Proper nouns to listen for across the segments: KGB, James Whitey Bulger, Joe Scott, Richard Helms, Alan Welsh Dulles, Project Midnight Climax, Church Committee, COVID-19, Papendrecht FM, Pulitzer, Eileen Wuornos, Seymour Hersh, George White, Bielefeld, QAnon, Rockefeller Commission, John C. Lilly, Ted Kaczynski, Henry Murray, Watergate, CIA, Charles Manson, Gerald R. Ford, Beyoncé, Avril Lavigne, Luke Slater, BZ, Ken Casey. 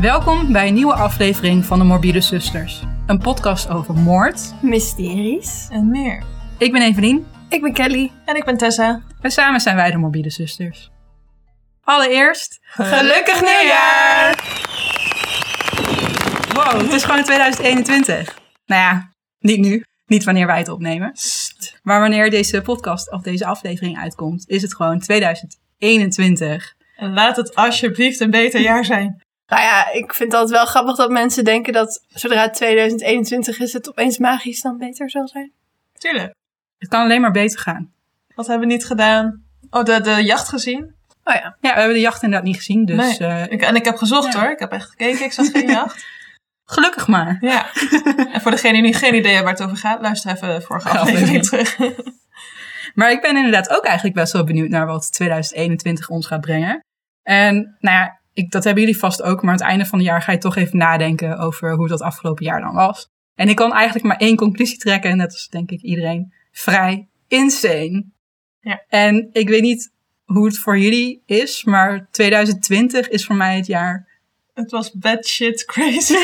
Welkom bij een nieuwe aflevering van de Morbide Zusters. Een podcast over moord, mysteries en meer. Ik ben Evelien. Ik ben Kelly. En ik ben Tessa. En samen zijn wij de Morbide Zusters. Allereerst, gelukkig nieuwjaar! Wow, het is gewoon 2021. Nou ja, niet nu. Niet wanneer wij het opnemen. Maar wanneer deze podcast of deze aflevering uitkomt, is het gewoon 2021. En laat het alsjeblieft een beter jaar zijn. Nou ja, ik vind het altijd wel grappig dat mensen denken dat zodra het 2021 is, het opeens magisch dan beter zal zijn. Tuurlijk. Het kan alleen maar beter gaan. Wat hebben we niet gedaan? Oh, de jacht gezien? Oh ja. Ja, we hebben de jacht inderdaad niet gezien. Dus, nee. Ik heb gezocht hoor. Ik heb echt gekeken. Ik zag geen jacht. Gelukkig maar. Ja. En voor degene die nu geen idee hebben waar het over gaat, luister even de vorige aflevering terug. Maar ik ben inderdaad ook eigenlijk best wel benieuwd naar wat 2021 ons gaat brengen. En nou ja, dat hebben jullie vast ook. Maar aan het einde van het jaar ga je toch even nadenken over hoe dat afgelopen jaar dan was. En ik kan eigenlijk maar één conclusie trekken. Net als denk ik iedereen. Vrij insane. Ja. En ik weet niet hoe het voor jullie is. Maar 2020 is voor mij het jaar. Het was bad shit crazy.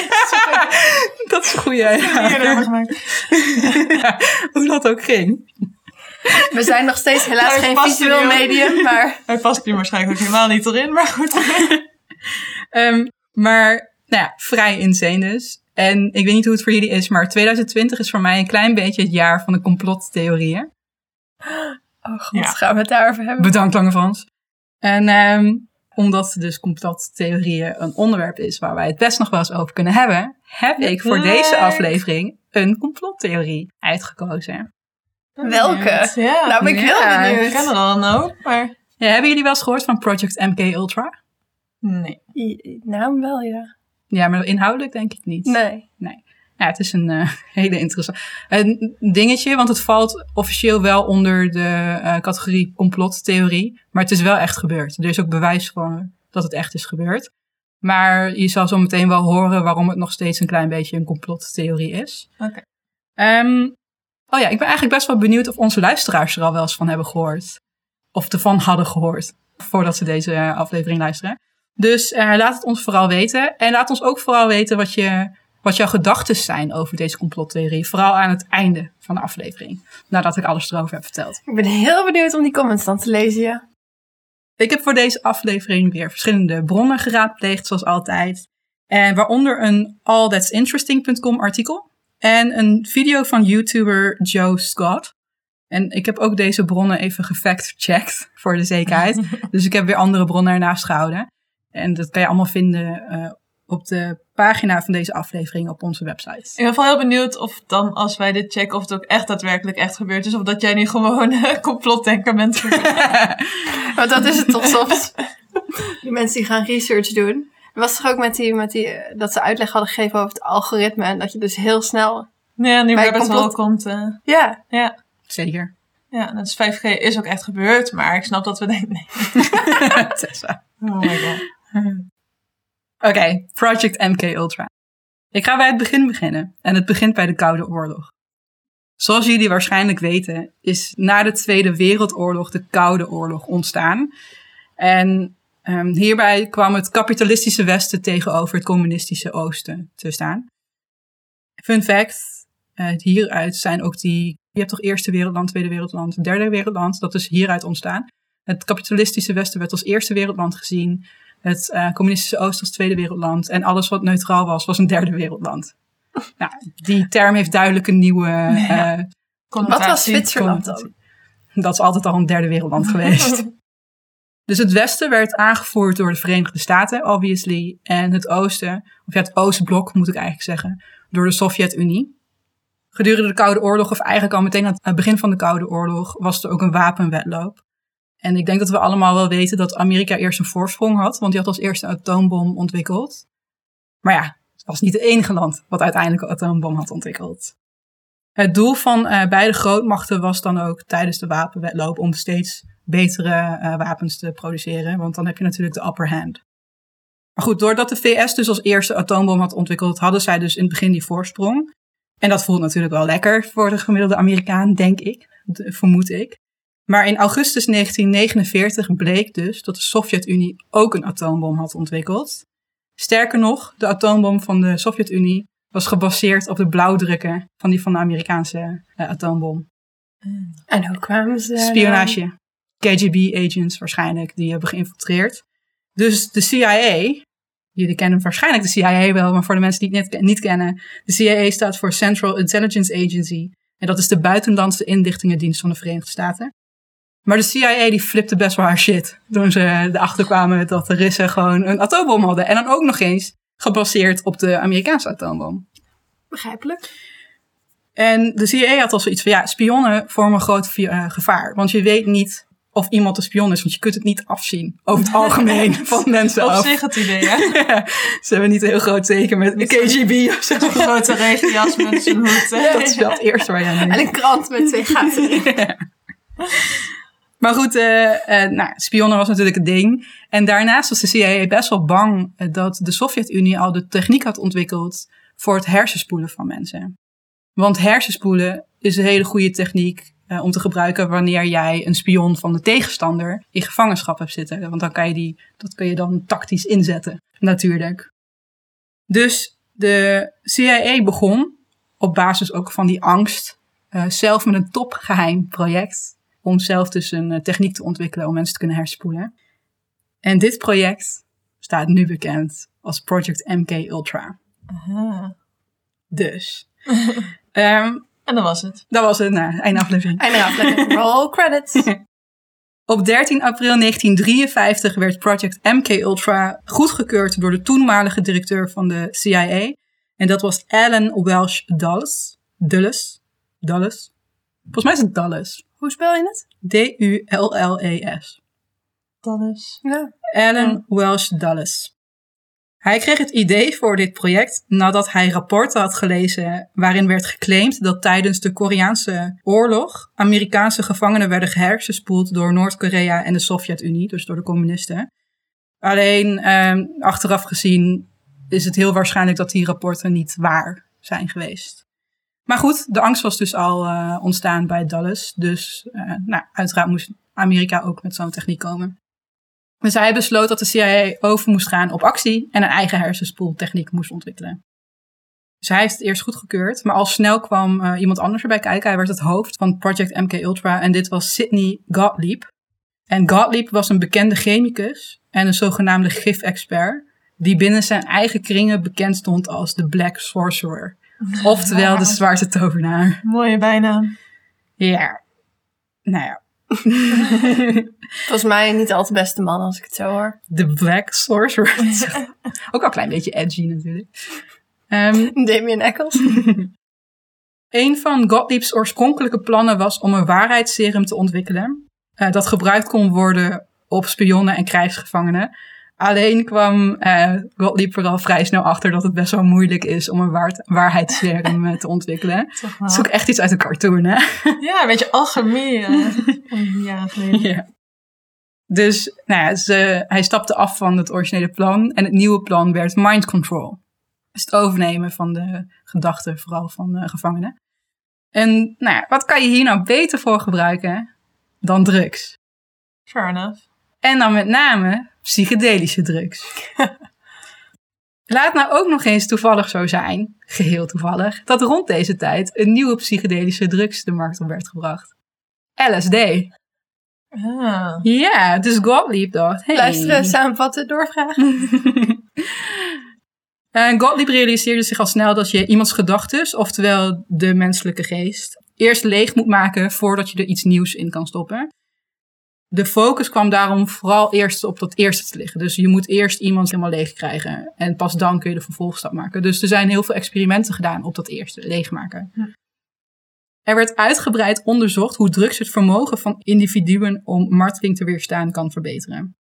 Dat is een goeie. Ja, hoe dat ook ging. We zijn nog steeds helaas geen visueel medium, maar... Hij past nu waarschijnlijk ook helemaal niet erin, maar goed. Maar, nou ja, vrij insane dus. En ik weet niet hoe het voor jullie is, maar 2020 is voor mij een klein beetje het jaar van de complottheorieën. Oh god, ja. Gaan we het daarover hebben. Bedankt, Lange Frans. En omdat dus complottheorieën een onderwerp is waar wij het best nog wel eens over kunnen hebben, heb ik voor deze aflevering een complottheorie uitgekozen. Welke? Ja. Nou, ben ik heel benieuwd. Ik ken er al een hoop, maar... Ja, hebben jullie wel eens gehoord van Project MKUltra? Nee. Naam wel, ja. Ja, maar inhoudelijk denk ik niet. Nee. Ja, het is een hele interessant dingetje, want het valt officieel wel onder de categorie complottheorie. Maar het is wel echt gebeurd. Er is ook bewijs voor dat het echt is gebeurd. Maar je zal zo meteen wel horen waarom het nog steeds een klein beetje een complottheorie is. Oké. Oh ja, ik ben eigenlijk best wel benieuwd of onze luisteraars er al wel eens van hebben gehoord. Of ervan hadden gehoord, voordat ze deze aflevering luisteren. Dus laat het ons vooral weten. En laat ons ook vooral weten wat jouw gedachten zijn over deze complottheorie. Vooral aan het einde van de aflevering. Nadat ik alles erover heb verteld. Ik ben heel benieuwd om die comments dan te lezen, ja. Ik heb voor deze aflevering weer verschillende bronnen geraadpleegd, zoals altijd. En waaronder een allthat'sinteresting.com artikel. En een video van YouTuber Joe Scott. En ik heb ook deze bronnen even gefact-checked voor de zekerheid. Dus ik heb weer andere bronnen ernaast gehouden. En dat kan je allemaal vinden op de pagina van deze aflevering op onze website. Ik ben vooral heel benieuwd of dan als wij dit checken of het ook echt daadwerkelijk echt gebeurd is. Of dat jij nu gewoon complotdenker bent. Want dat is het toch soms. Die mensen die gaan research doen. Het was toch ook met die dat ze uitleg hadden gegeven over het algoritme en dat je dus heel snel... Ja, nu rabbit hole komt. Ja, zeker. Ja, dus 5G is ook echt gebeurd, maar ik snap dat we denken... Nee. Tessa. Oh my god. Oké, Project MKUltra. Ik ga bij het begin beginnen en het begint bij de Koude Oorlog. Zoals jullie waarschijnlijk weten is na de Tweede Wereldoorlog de Koude Oorlog ontstaan en... hierbij kwam het kapitalistische Westen tegenover het communistische Oosten te staan. Fun fact, hieruit zijn ook je hebt toch Eerste Wereldland, Tweede Wereldland, Derde Wereldland. Dat is hieruit ontstaan. Het kapitalistische Westen werd als Eerste Wereldland gezien. Het communistische Oosten als Tweede Wereldland. En alles wat neutraal was, was een Derde Wereldland. Nou, die term heeft duidelijk een nieuwe... Wat was Zwitserland dan? Dat is altijd al een Derde Wereldland geweest. Dus het Westen werd aangevoerd door de Verenigde Staten, obviously. En het Oosten, of ja, het Oostblok moet ik eigenlijk zeggen, door de Sovjet-Unie. Gedurende de Koude Oorlog, of eigenlijk al meteen aan het begin van de Koude Oorlog, was er ook een wapenwedloop. En ik denk dat we allemaal wel weten dat Amerika eerst een voorsprong had, want die had als eerste een atoombom ontwikkeld. Maar ja, het was niet het enige land wat uiteindelijk een atoombom had ontwikkeld. Het doel van beide grootmachten was dan ook tijdens de wapenwedloop om steeds betere wapens te produceren, want dan heb je natuurlijk de upper hand. Maar goed, doordat de VS dus als eerste atoombom had ontwikkeld, hadden zij dus in het begin die voorsprong. En dat voelt natuurlijk wel lekker voor de gemiddelde Amerikaan, denk ik, vermoed ik. Maar in augustus 1949 bleek dus dat de Sovjet-Unie ook een atoombom had ontwikkeld. Sterker nog, de atoombom van de Sovjet-Unie was gebaseerd op de blauwdrukken van de Amerikaanse atoombom. En hoe kwamen ze? Spionage. Dan? KGB-agents waarschijnlijk, die hebben geïnfiltreerd. Dus de CIA, jullie kennen waarschijnlijk de CIA wel, maar voor de mensen die het niet kennen. De CIA staat voor Central Intelligence Agency. En dat is de buitenlandse inlichtingendienst van de Verenigde Staten. Maar de CIA die flipte best wel haar shit toen ze erachter kwamen dat de Russen gewoon een atoombom hadden. En dan ook nog eens gebaseerd op de Amerikaanse atoombom. Begrijpelijk. En de CIA had al zoiets van, ja, spionnen vormen een groot gevaar. Want je weet niet of iemand een spion is, want je kunt het niet afzien. Over het algemeen van mensen af. Op zich het idee, hè? Ja, ze hebben niet een heel groot teken met de KGB of zo. Een grote regenjas met zijn hoed. Ja, dat is wel het eerste waar je aan denkt. En een krant met 2 gaten erin. Ja. Maar goed, spionnen was natuurlijk het ding. En daarnaast was de CIA best wel bang dat de Sovjet-Unie al de techniek had ontwikkeld voor het hersenspoelen van mensen. Want hersenspoelen is een hele goede techniek om te gebruiken wanneer jij een spion van de tegenstander in gevangenschap hebt zitten. Want dan kan je dat kun je dan tactisch inzetten, natuurlijk. Dus de CIA begon, op basis ook van die angst, zelf met een topgeheim project. Om zelf dus een techniek te ontwikkelen om mensen te kunnen hersenspoelen. En dit project staat nu bekend als Project MKUltra. Aha. Dus. En dat was het. Dat was het, nou, einde aflevering. Roll credits. Op 13 april 1953 werd Project MKUltra goedgekeurd door de toenmalige directeur van de CIA. En dat was Alan Welsh Dulles. Volgens mij is het Dulles. Hoe spel je het? D-U-L-L-E-S. Dulles. Ja. Alan Welsh Dulles. Hij kreeg het idee voor dit project nadat hij rapporten had gelezen waarin werd geclaimd dat tijdens de Koreaanse oorlog Amerikaanse gevangenen werden gehersenspoeld door Noord-Korea en de Sovjet-Unie, dus door de communisten. Alleen, achteraf gezien is het heel waarschijnlijk dat die rapporten niet waar zijn geweest. Maar goed, de angst was dus al ontstaan bij Dulles. Dus uiteraard moest Amerika ook met zo'n techniek komen. Dus hij besloot dat de CIA over moest gaan op actie en een eigen hersenspoeltechniek moest ontwikkelen. Dus hij heeft het eerst goedgekeurd, maar al snel kwam iemand anders erbij kijken. Hij werd het hoofd van Project MKUltra en dit was Sidney Gottlieb. En Gottlieb was een bekende chemicus en een zogenaamde gif-expert die binnen zijn eigen kringen bekend stond als de Black Sorcerer. Oftewel de zwarte tovenaar. Mooie bijnaam. Ja. Nou ja. Volgens mij niet al te beste man als ik het zo hoor. De Black Sorcerer. Ook al een klein beetje edgy natuurlijk. Damien Eccles. Een van Gottlieb's oorspronkelijke plannen was om een waarheidsserum te ontwikkelen. Dat gebruikt kon worden op spionnen en krijgsgevangenen. Alleen kwam Gottlieb er al vrij snel achter dat het best wel moeilijk is om een waarheidsserum te ontwikkelen. Het is ook echt iets uit een cartoon, hè? Ja, een beetje alchemie. Ja, ja. Dus hij stapte af van het originele plan en het nieuwe plan werd mind control. Dus het overnemen van de gedachten, vooral van de gevangenen. En wat kan je hier nou beter voor gebruiken dan drugs? Fair enough. En dan met name psychedelische drugs. Laat nou ook nog eens toevallig zo zijn, geheel toevallig, dat rond deze tijd een nieuwe psychedelische drugs de markt op werd gebracht. LSD. Ah. Ja, dus Gottlieb dacht... Hey. Luisteren, samenvatten, doorvragen. En Gottlieb realiseerde zich al snel dat je iemands gedachten, oftewel de menselijke geest, eerst leeg moet maken voordat je er iets nieuws in kan stoppen. De focus kwam daarom vooral eerst op dat eerste te liggen. Dus je moet eerst iemand helemaal leeg krijgen. En pas dan kun je de vervolgstap maken. Dus er zijn heel veel experimenten gedaan op dat eerste leegmaken. Ja. Er werd uitgebreid onderzocht hoe drugs het vermogen van individuen om marteling te weerstaan kan verbeteren.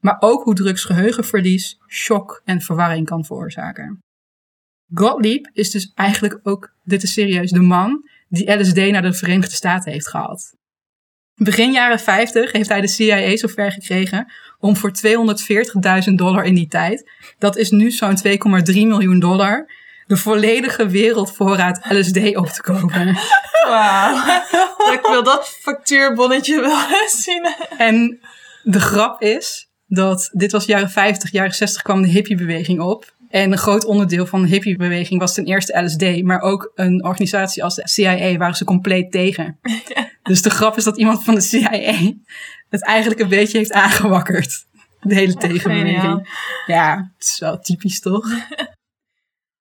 Maar ook hoe drugs geheugenverlies, shock en verwarring kan veroorzaken. Gottlieb is dus eigenlijk ook, dit is serieus, de man die LSD naar de Verenigde Staten heeft gehaald. Begin jaren 50 heeft hij de CIA zover gekregen om voor $240.000 in die tijd, dat is nu zo'n $2,3 miljoen, de volledige wereldvoorraad LSD op te kopen. Wauw, ik wil dat factuurbonnetje wel eens zien. En de grap is dat dit was jaren 50, jaren 60 kwam de hippiebeweging op. En een groot onderdeel van de hippiebeweging was ten eerste LSD, maar ook een organisatie als de CIA waren ze compleet tegen. Ja. Dus de grap is dat iemand van de CIA het eigenlijk een beetje heeft aangewakkerd. De hele tegenbeweging. Ja, het is wel typisch toch?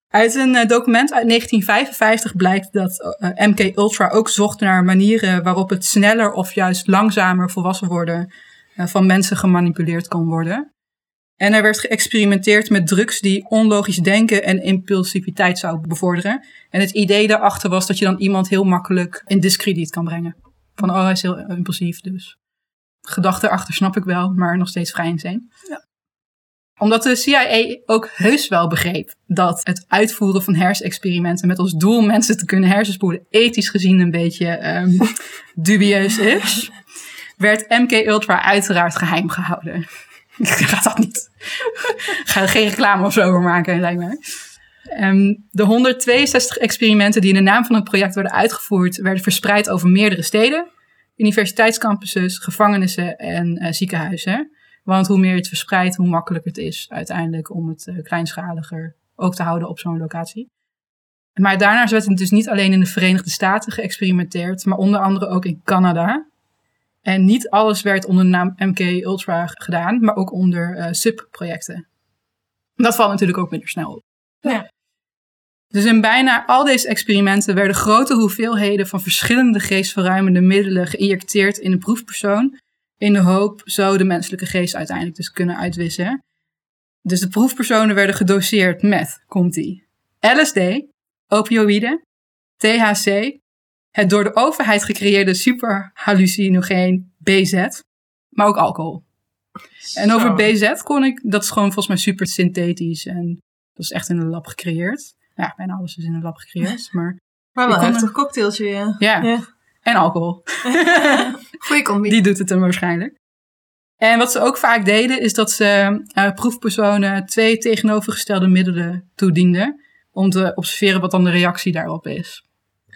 Uit een document uit 1955 blijkt dat MKUltra ook zocht naar manieren waarop het sneller of juist langzamer volwassen worden van mensen gemanipuleerd kan worden. En er werd geëxperimenteerd met drugs die onlogisch denken en impulsiviteit zou bevorderen. En het idee daarachter was dat je dan iemand heel makkelijk in discrediet kan brengen. Van, oh, hij is heel impulsief dus. Gedachte erachter snap ik wel, maar nog steeds vrij in zijn. Ja. Omdat de CIA ook heus wel begreep dat het uitvoeren van hersenexperimenten met als doel mensen te kunnen hersenspoelen ethisch gezien een beetje dubieus is, werd MKUltra uiteraard geheim gehouden. Ik ga dat niet. Ik ga er geen reclame of zo over maken, lijkt mij. De 162 experimenten die in de naam van het project werden uitgevoerd, werden verspreid over meerdere steden, universiteitscampuses, gevangenissen en ziekenhuizen. Want hoe meer je het verspreidt, hoe makkelijker het is uiteindelijk om het kleinschaliger ook te houden op zo'n locatie. Maar daarnaast werd het dus niet alleen in de Verenigde Staten geëxperimenteerd, maar onder andere ook in Canada. En niet alles werd onder de naam MKUltra gedaan, maar ook onder subprojecten. Dat valt natuurlijk ook minder snel op. Ja. Dus in bijna al deze experimenten werden grote hoeveelheden van verschillende geestverruimende middelen geïnjecteerd in de proefpersoon, in de hoop zo de menselijke geest uiteindelijk dus kunnen uitwissen. Dus de proefpersonen werden gedoseerd met, komt-ie, LSD, opioïden, THC, het door de overheid gecreëerde superhallucinogeen BZ, maar ook alcohol. Zo. En over BZ dat is gewoon volgens mij super synthetisch en dat is echt in een lab gecreëerd. Ja, bijna alles is in een lab gecreëerd, maar wel echt een cocktailtje, ja. Ja. Yeah. En alcohol. Goeie combi. Die doet het dan waarschijnlijk. En wat ze ook vaak deden, is dat ze proefpersonen 2 tegenovergestelde middelen toedienden, om te observeren wat dan de reactie daarop is.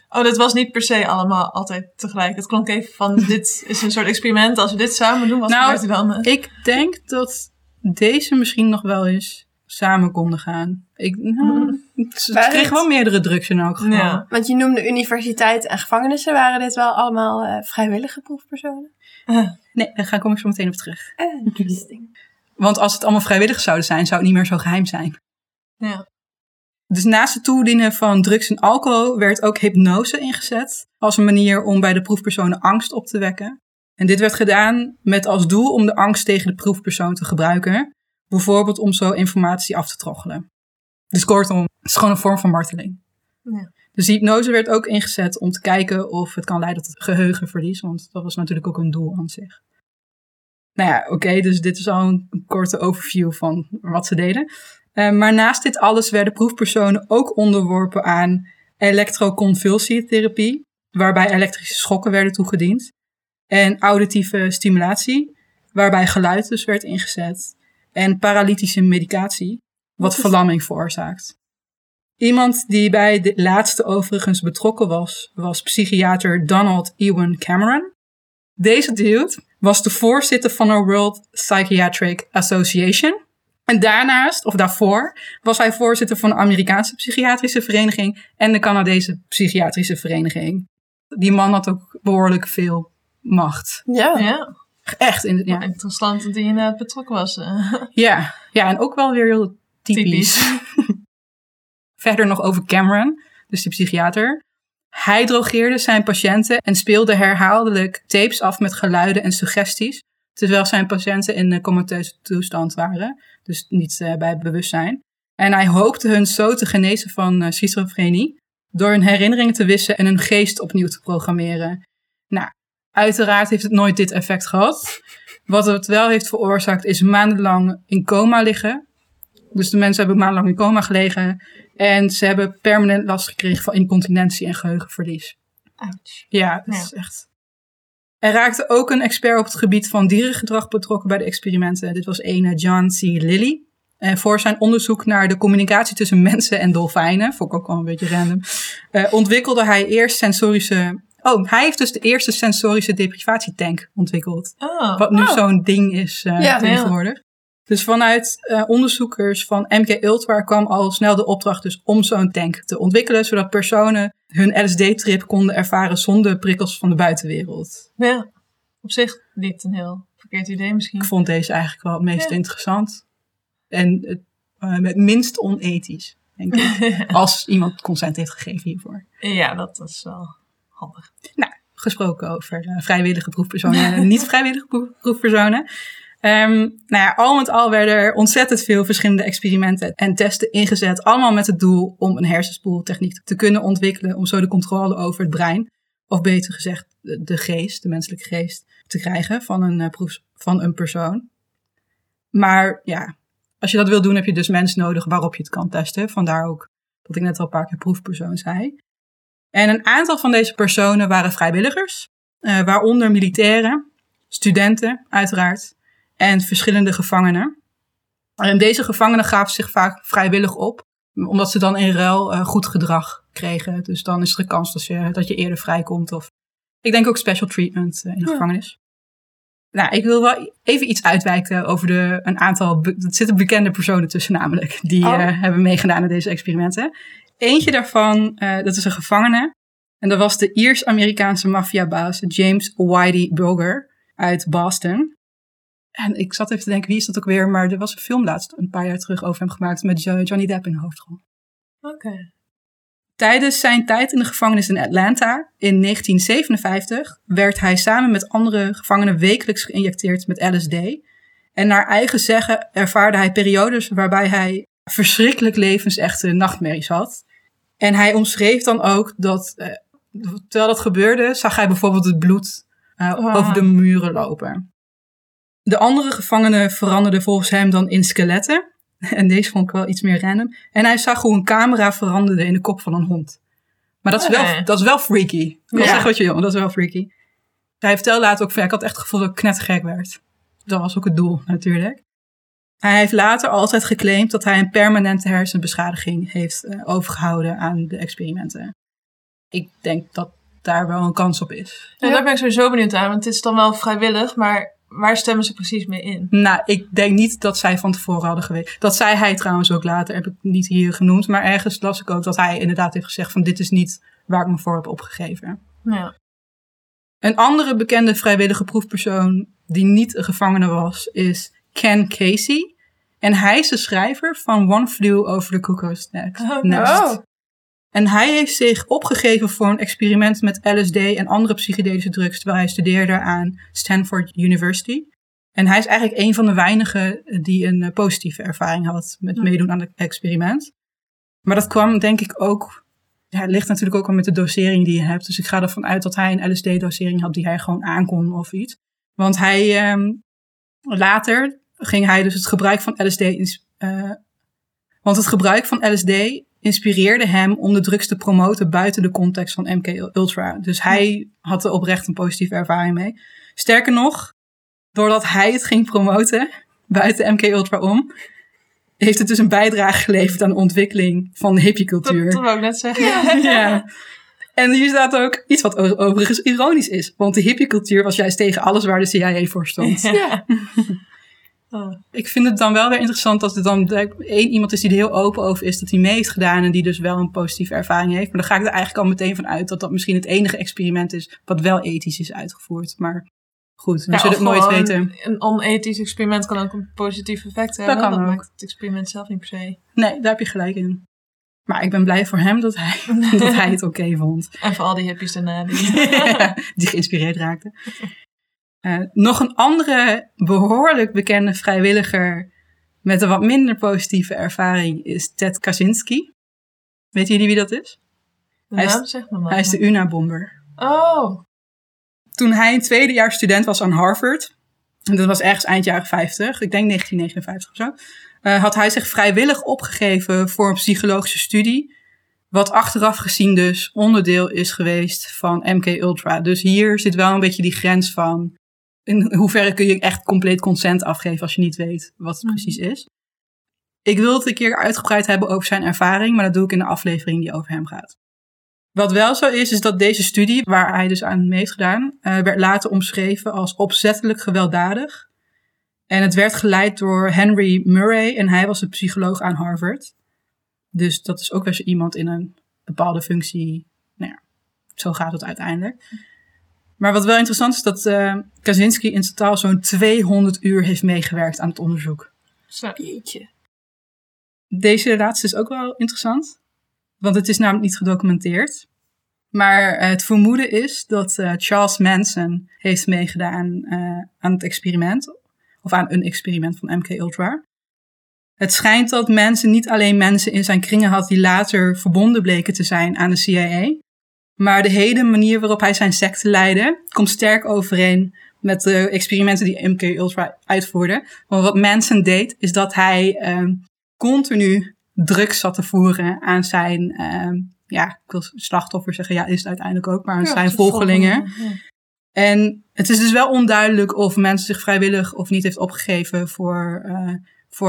Oh, dat was niet per se allemaal altijd tegelijk. Het klonk even van, dit is een soort experiment. Als we dit samen doen, wat gebeurt er dan? Ik denk dat deze misschien nog wel eens samen konden gaan. Het kreeg wel meerdere drugs in elk geval. Ja. Want je noemde universiteit en gevangenissen. Waren dit wel allemaal vrijwillige proefpersonen? Nee, daar kom ik zo meteen op terug. Interesting. Want als het allemaal vrijwillig zouden zijn, zou het niet meer zo geheim zijn. Ja. Dus naast het toedienen van drugs en alcohol werd ook hypnose ingezet als een manier om bij de proefpersonen angst op te wekken. En dit werd gedaan met als doel om de angst tegen de proefpersoon te gebruiken. Bijvoorbeeld om zo informatie af te troggelen. Dus kortom, het is gewoon een vorm van marteling. Ja. Dus die hypnose werd ook ingezet om te kijken of het kan leiden tot geheugenverlies. Want dat was natuurlijk ook een doel aan zich. Nou ja, oké, dus dit is al een korte overview van wat ze deden. Maar naast dit alles werden proefpersonen ook onderworpen aan elektroconvulsietherapie, waarbij elektrische schokken werden toegediend. En auditieve stimulatie, waarbij geluid dus werd ingezet. En paralytische medicatie, wat verlamming veroorzaakt. Iemand die bij de laatste overigens betrokken was, was psychiater Donald Ewan Cameron. Deze dude was de voorzitter van de World Psychiatric Association. En daarvoor, was hij voorzitter van de Amerikaanse Psychiatrische Vereniging en de Canadese Psychiatrische Vereniging. Die man had ook behoorlijk veel macht. Ja. Echt. Interessant dat hij inderdaad betrokken was. Ja, en ook wel weer heel typisch. Verder nog over Cameron, dus die psychiater. Hij drogeerde zijn patiënten en speelde herhaaldelijk tapes af met geluiden en suggesties, terwijl zijn patiënten in een comateuze toestand waren, dus niet bij bewustzijn. En hij hoopte hun zo te genezen van schizofrenie, door hun herinneringen te wissen en hun geest opnieuw te programmeren. Nou, uiteraard heeft het nooit dit effect gehad. Wat het wel heeft veroorzaakt is maandenlang in coma liggen. Dus de mensen hebben maandenlang in coma gelegen. En ze hebben permanent last gekregen van incontinentie en geheugenverlies. Ouch. Ja, dat is echt. Er raakte ook een expert op het gebied van dierengedrag betrokken bij de experimenten. Dit was John C. Lilly. En voor zijn onderzoek naar de communicatie tussen mensen en dolfijnen, vond ik ook wel een beetje random, ontwikkelde hij eerst sensorische... Oh, hij heeft dus de eerste sensorische deprivatietank ontwikkeld. Wat nu zo'n ding is tegenwoordig. Dus vanuit onderzoekers van MKUltra kwam al snel de opdracht dus om zo'n tank te ontwikkelen, zodat personen hun LSD-trip konden ervaren zonder prikkels van de buitenwereld. Ja, op zich niet een heel verkeerd idee misschien. Ik vond deze eigenlijk wel het meest interessant. En het minst onethisch, denk ik. Ja. Als iemand consent heeft gegeven hiervoor. Ja, dat is wel handig. Nou, gesproken over vrijwillige proefpersonen en niet-vrijwillige proefpersonen. Al met al werden er ontzettend veel verschillende experimenten en testen ingezet. Allemaal met het doel om een hersenspoeltechniek te kunnen ontwikkelen. Om zo de controle over het brein, of beter gezegd de geest, de menselijke geest, te krijgen van een persoon. Maar ja, als je dat wil doen heb je dus mensen nodig waarop je het kan testen. Vandaar ook dat ik net al een paar keer proefpersoon zei. En een aantal van deze personen waren vrijwilligers. Waaronder militairen, studenten uiteraard. En verschillende gevangenen. En deze gevangenen gaven zich vaak vrijwillig op. Omdat ze dan in ruil goed gedrag kregen. Dus dan is er een kans dat je eerder vrijkomt. Of ik denk ook special treatment in de gevangenis. Nou, ik wil wel even iets uitwijken over een aantal... Er zitten bekende personen tussen namelijk. Die hebben meegedaan aan deze experimenten. Eentje daarvan, dat is een gevangene. En dat was de Iers-Amerikaanse maffiabaas James Whitey Bulger uit Boston. En ik zat even te denken, wie is dat ook weer? Maar er was een film laatst, een paar jaar terug, over hem gemaakt met Johnny Depp in de hoofdrol. Oké. Tijdens zijn tijd in de gevangenis in Atlanta in 1957 werd hij samen met andere gevangenen wekelijks geïnjecteerd met LSD. En naar eigen zeggen ervaarde hij periodes waarbij hij verschrikkelijk levensechte nachtmerries had. En hij omschreef dan ook dat, terwijl dat gebeurde, zag hij bijvoorbeeld het bloed over de muren lopen. De andere gevangenen veranderden volgens hem dan in skeletten. En deze vond ik wel iets meer random. En hij zag hoe een camera veranderde in de kop van een hond. Maar dat is wel freaky. Ik wil zeggen wat je wil, maar dat is wel freaky. Hij vertelde later ook, ik had echt het gevoel dat ik knettergek werd. Dat was ook het doel natuurlijk. Hij heeft later altijd geclaimd dat hij een permanente hersenbeschadiging heeft overgehouden aan de experimenten. Ik denk dat daar wel een kans op is. Ja, daar ben ik sowieso benieuwd aan, want het is dan wel vrijwillig, maar... Waar stemmen ze precies mee in? Nou, ik denk niet dat zij van tevoren hadden geweten. Dat zei hij trouwens ook later, heb ik niet hier genoemd. Maar ergens las ik ook dat hij inderdaad heeft gezegd van dit is niet waar ik me voor heb opgegeven. Ja. Een andere bekende vrijwillige proefpersoon die niet een gevangene was, is Ken Casey. En hij is de schrijver van One Flew Over the Cuckoo's Nest. Oh, no. En hij heeft zich opgegeven voor een experiment met LSD en andere psychedelische drugs, terwijl hij studeerde aan Stanford University. En hij is eigenlijk een van de weinigen die een positieve ervaring had met meedoen aan het experiment. Maar dat kwam denk ik ook, het ligt natuurlijk ook al met de dosering die je hebt. Dus ik ga ervan uit dat hij een LSD-dosering had die hij gewoon aankon of iets. Want hij, later ging hij dus het gebruik van LSD... want het gebruik van LSD... inspireerde hem om de drugs te promoten buiten de context van MKUltra. Dus hij had er oprecht een positieve ervaring mee. Sterker nog, doordat hij het ging promoten buiten MKUltra om, heeft het dus een bijdrage geleverd aan de ontwikkeling van de hippiecultuur. Dat wou ik net zeggen. Ja. En hier staat ook iets wat overigens ironisch is. Want de hippiecultuur was juist tegen alles waar de CIA voor stond. Ja. Ik vind het dan wel weer interessant dat er dan één iemand is die er heel open over is, dat hij mee heeft gedaan en die dus wel een positieve ervaring heeft. Maar dan ga ik er eigenlijk al meteen van uit dat dat misschien het enige experiment is wat wel ethisch is uitgevoerd. Maar goed, we zullen het nooit weten. Een onethisch experiment kan ook een positief effect hebben. Dat maakt het experiment zelf niet per se. Nee, daar heb je gelijk in. Maar ik ben blij voor hem dat hij het oké vond. En voor al die hippies daarna die geïnspireerd raakten. Nog een andere behoorlijk bekende vrijwilliger met een wat minder positieve ervaring is Ted Kaczynski. Weten jullie wie dat is? Hij is de UNA-bomber. Oh. Toen hij een tweedejaars student was aan Harvard, en dat was ergens eind jaren 50, ik denk 1959 of zo, had hij zich vrijwillig opgegeven voor een psychologische studie, wat achteraf gezien dus onderdeel is geweest van MKUltra. Dus hier zit wel een beetje die grens van, in hoeverre kun je echt compleet consent afgeven als je niet weet wat het precies is. Ik wil het een keer uitgebreid hebben over zijn ervaring, maar dat doe ik in de aflevering die over hem gaat. Wat wel zo is, is dat deze studie, waar hij dus aan mee heeft gedaan, werd later omschreven als opzettelijk gewelddadig. En het werd geleid door Henry Murray en hij was een psycholoog aan Harvard. Dus dat is ook wel iemand in een bepaalde functie. Nou ja, zo gaat het uiteindelijk. Maar wat wel interessant is dat Kaczynski in totaal zo'n 200 uur heeft meegewerkt aan het onderzoek. Jeetje. Deze laatste is ook wel interessant. Want het is namelijk niet gedocumenteerd. Maar het vermoeden is dat Charles Manson heeft meegedaan aan het experiment. Of aan een experiment van MKUltra. Het schijnt dat Manson niet alleen mensen in zijn kringen had die later verbonden bleken te zijn aan de CIA. Maar de hele manier waarop hij zijn secte leidde komt sterk overeen met de experimenten die MKUltra uitvoerde. Want wat Manson deed is dat hij continu drugs zat te voeren aan zijn ik wil slachtoffer zeggen, ja, is het uiteindelijk ook, maar aan zijn volgelingen. Ja. En het is dus wel onduidelijk of Manson zich vrijwillig of niet heeft opgegeven voor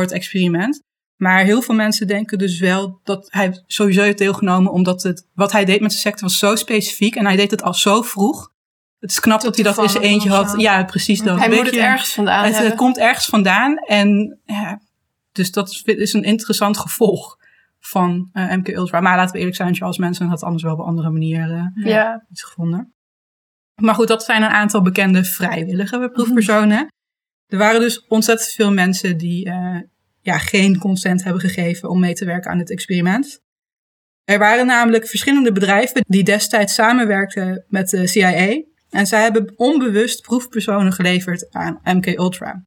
het experiment. Maar heel veel mensen denken dus wel dat hij sowieso heeft deelgenomen, omdat wat hij deed met de secte was zo specifiek en hij deed het al zo vroeg. Het is knap dat hij dat in zijn eentje had. Ja, precies dat. Hij moet het ergens vandaan hebben. Het komt ergens vandaan en ja, dus dat is een interessant gevolg van MKUltra. Maar laten we eerlijk zijn, Charles Manson had anders wel op een andere manier iets gevonden. Maar goed, dat zijn een aantal bekende vrijwillige proefpersonen. Er waren dus ontzettend veel mensen die geen consent hebben gegeven om mee te werken aan het experiment. Er waren namelijk verschillende bedrijven die destijds samenwerkten met de CIA. En zij hebben onbewust proefpersonen geleverd aan MKUltra.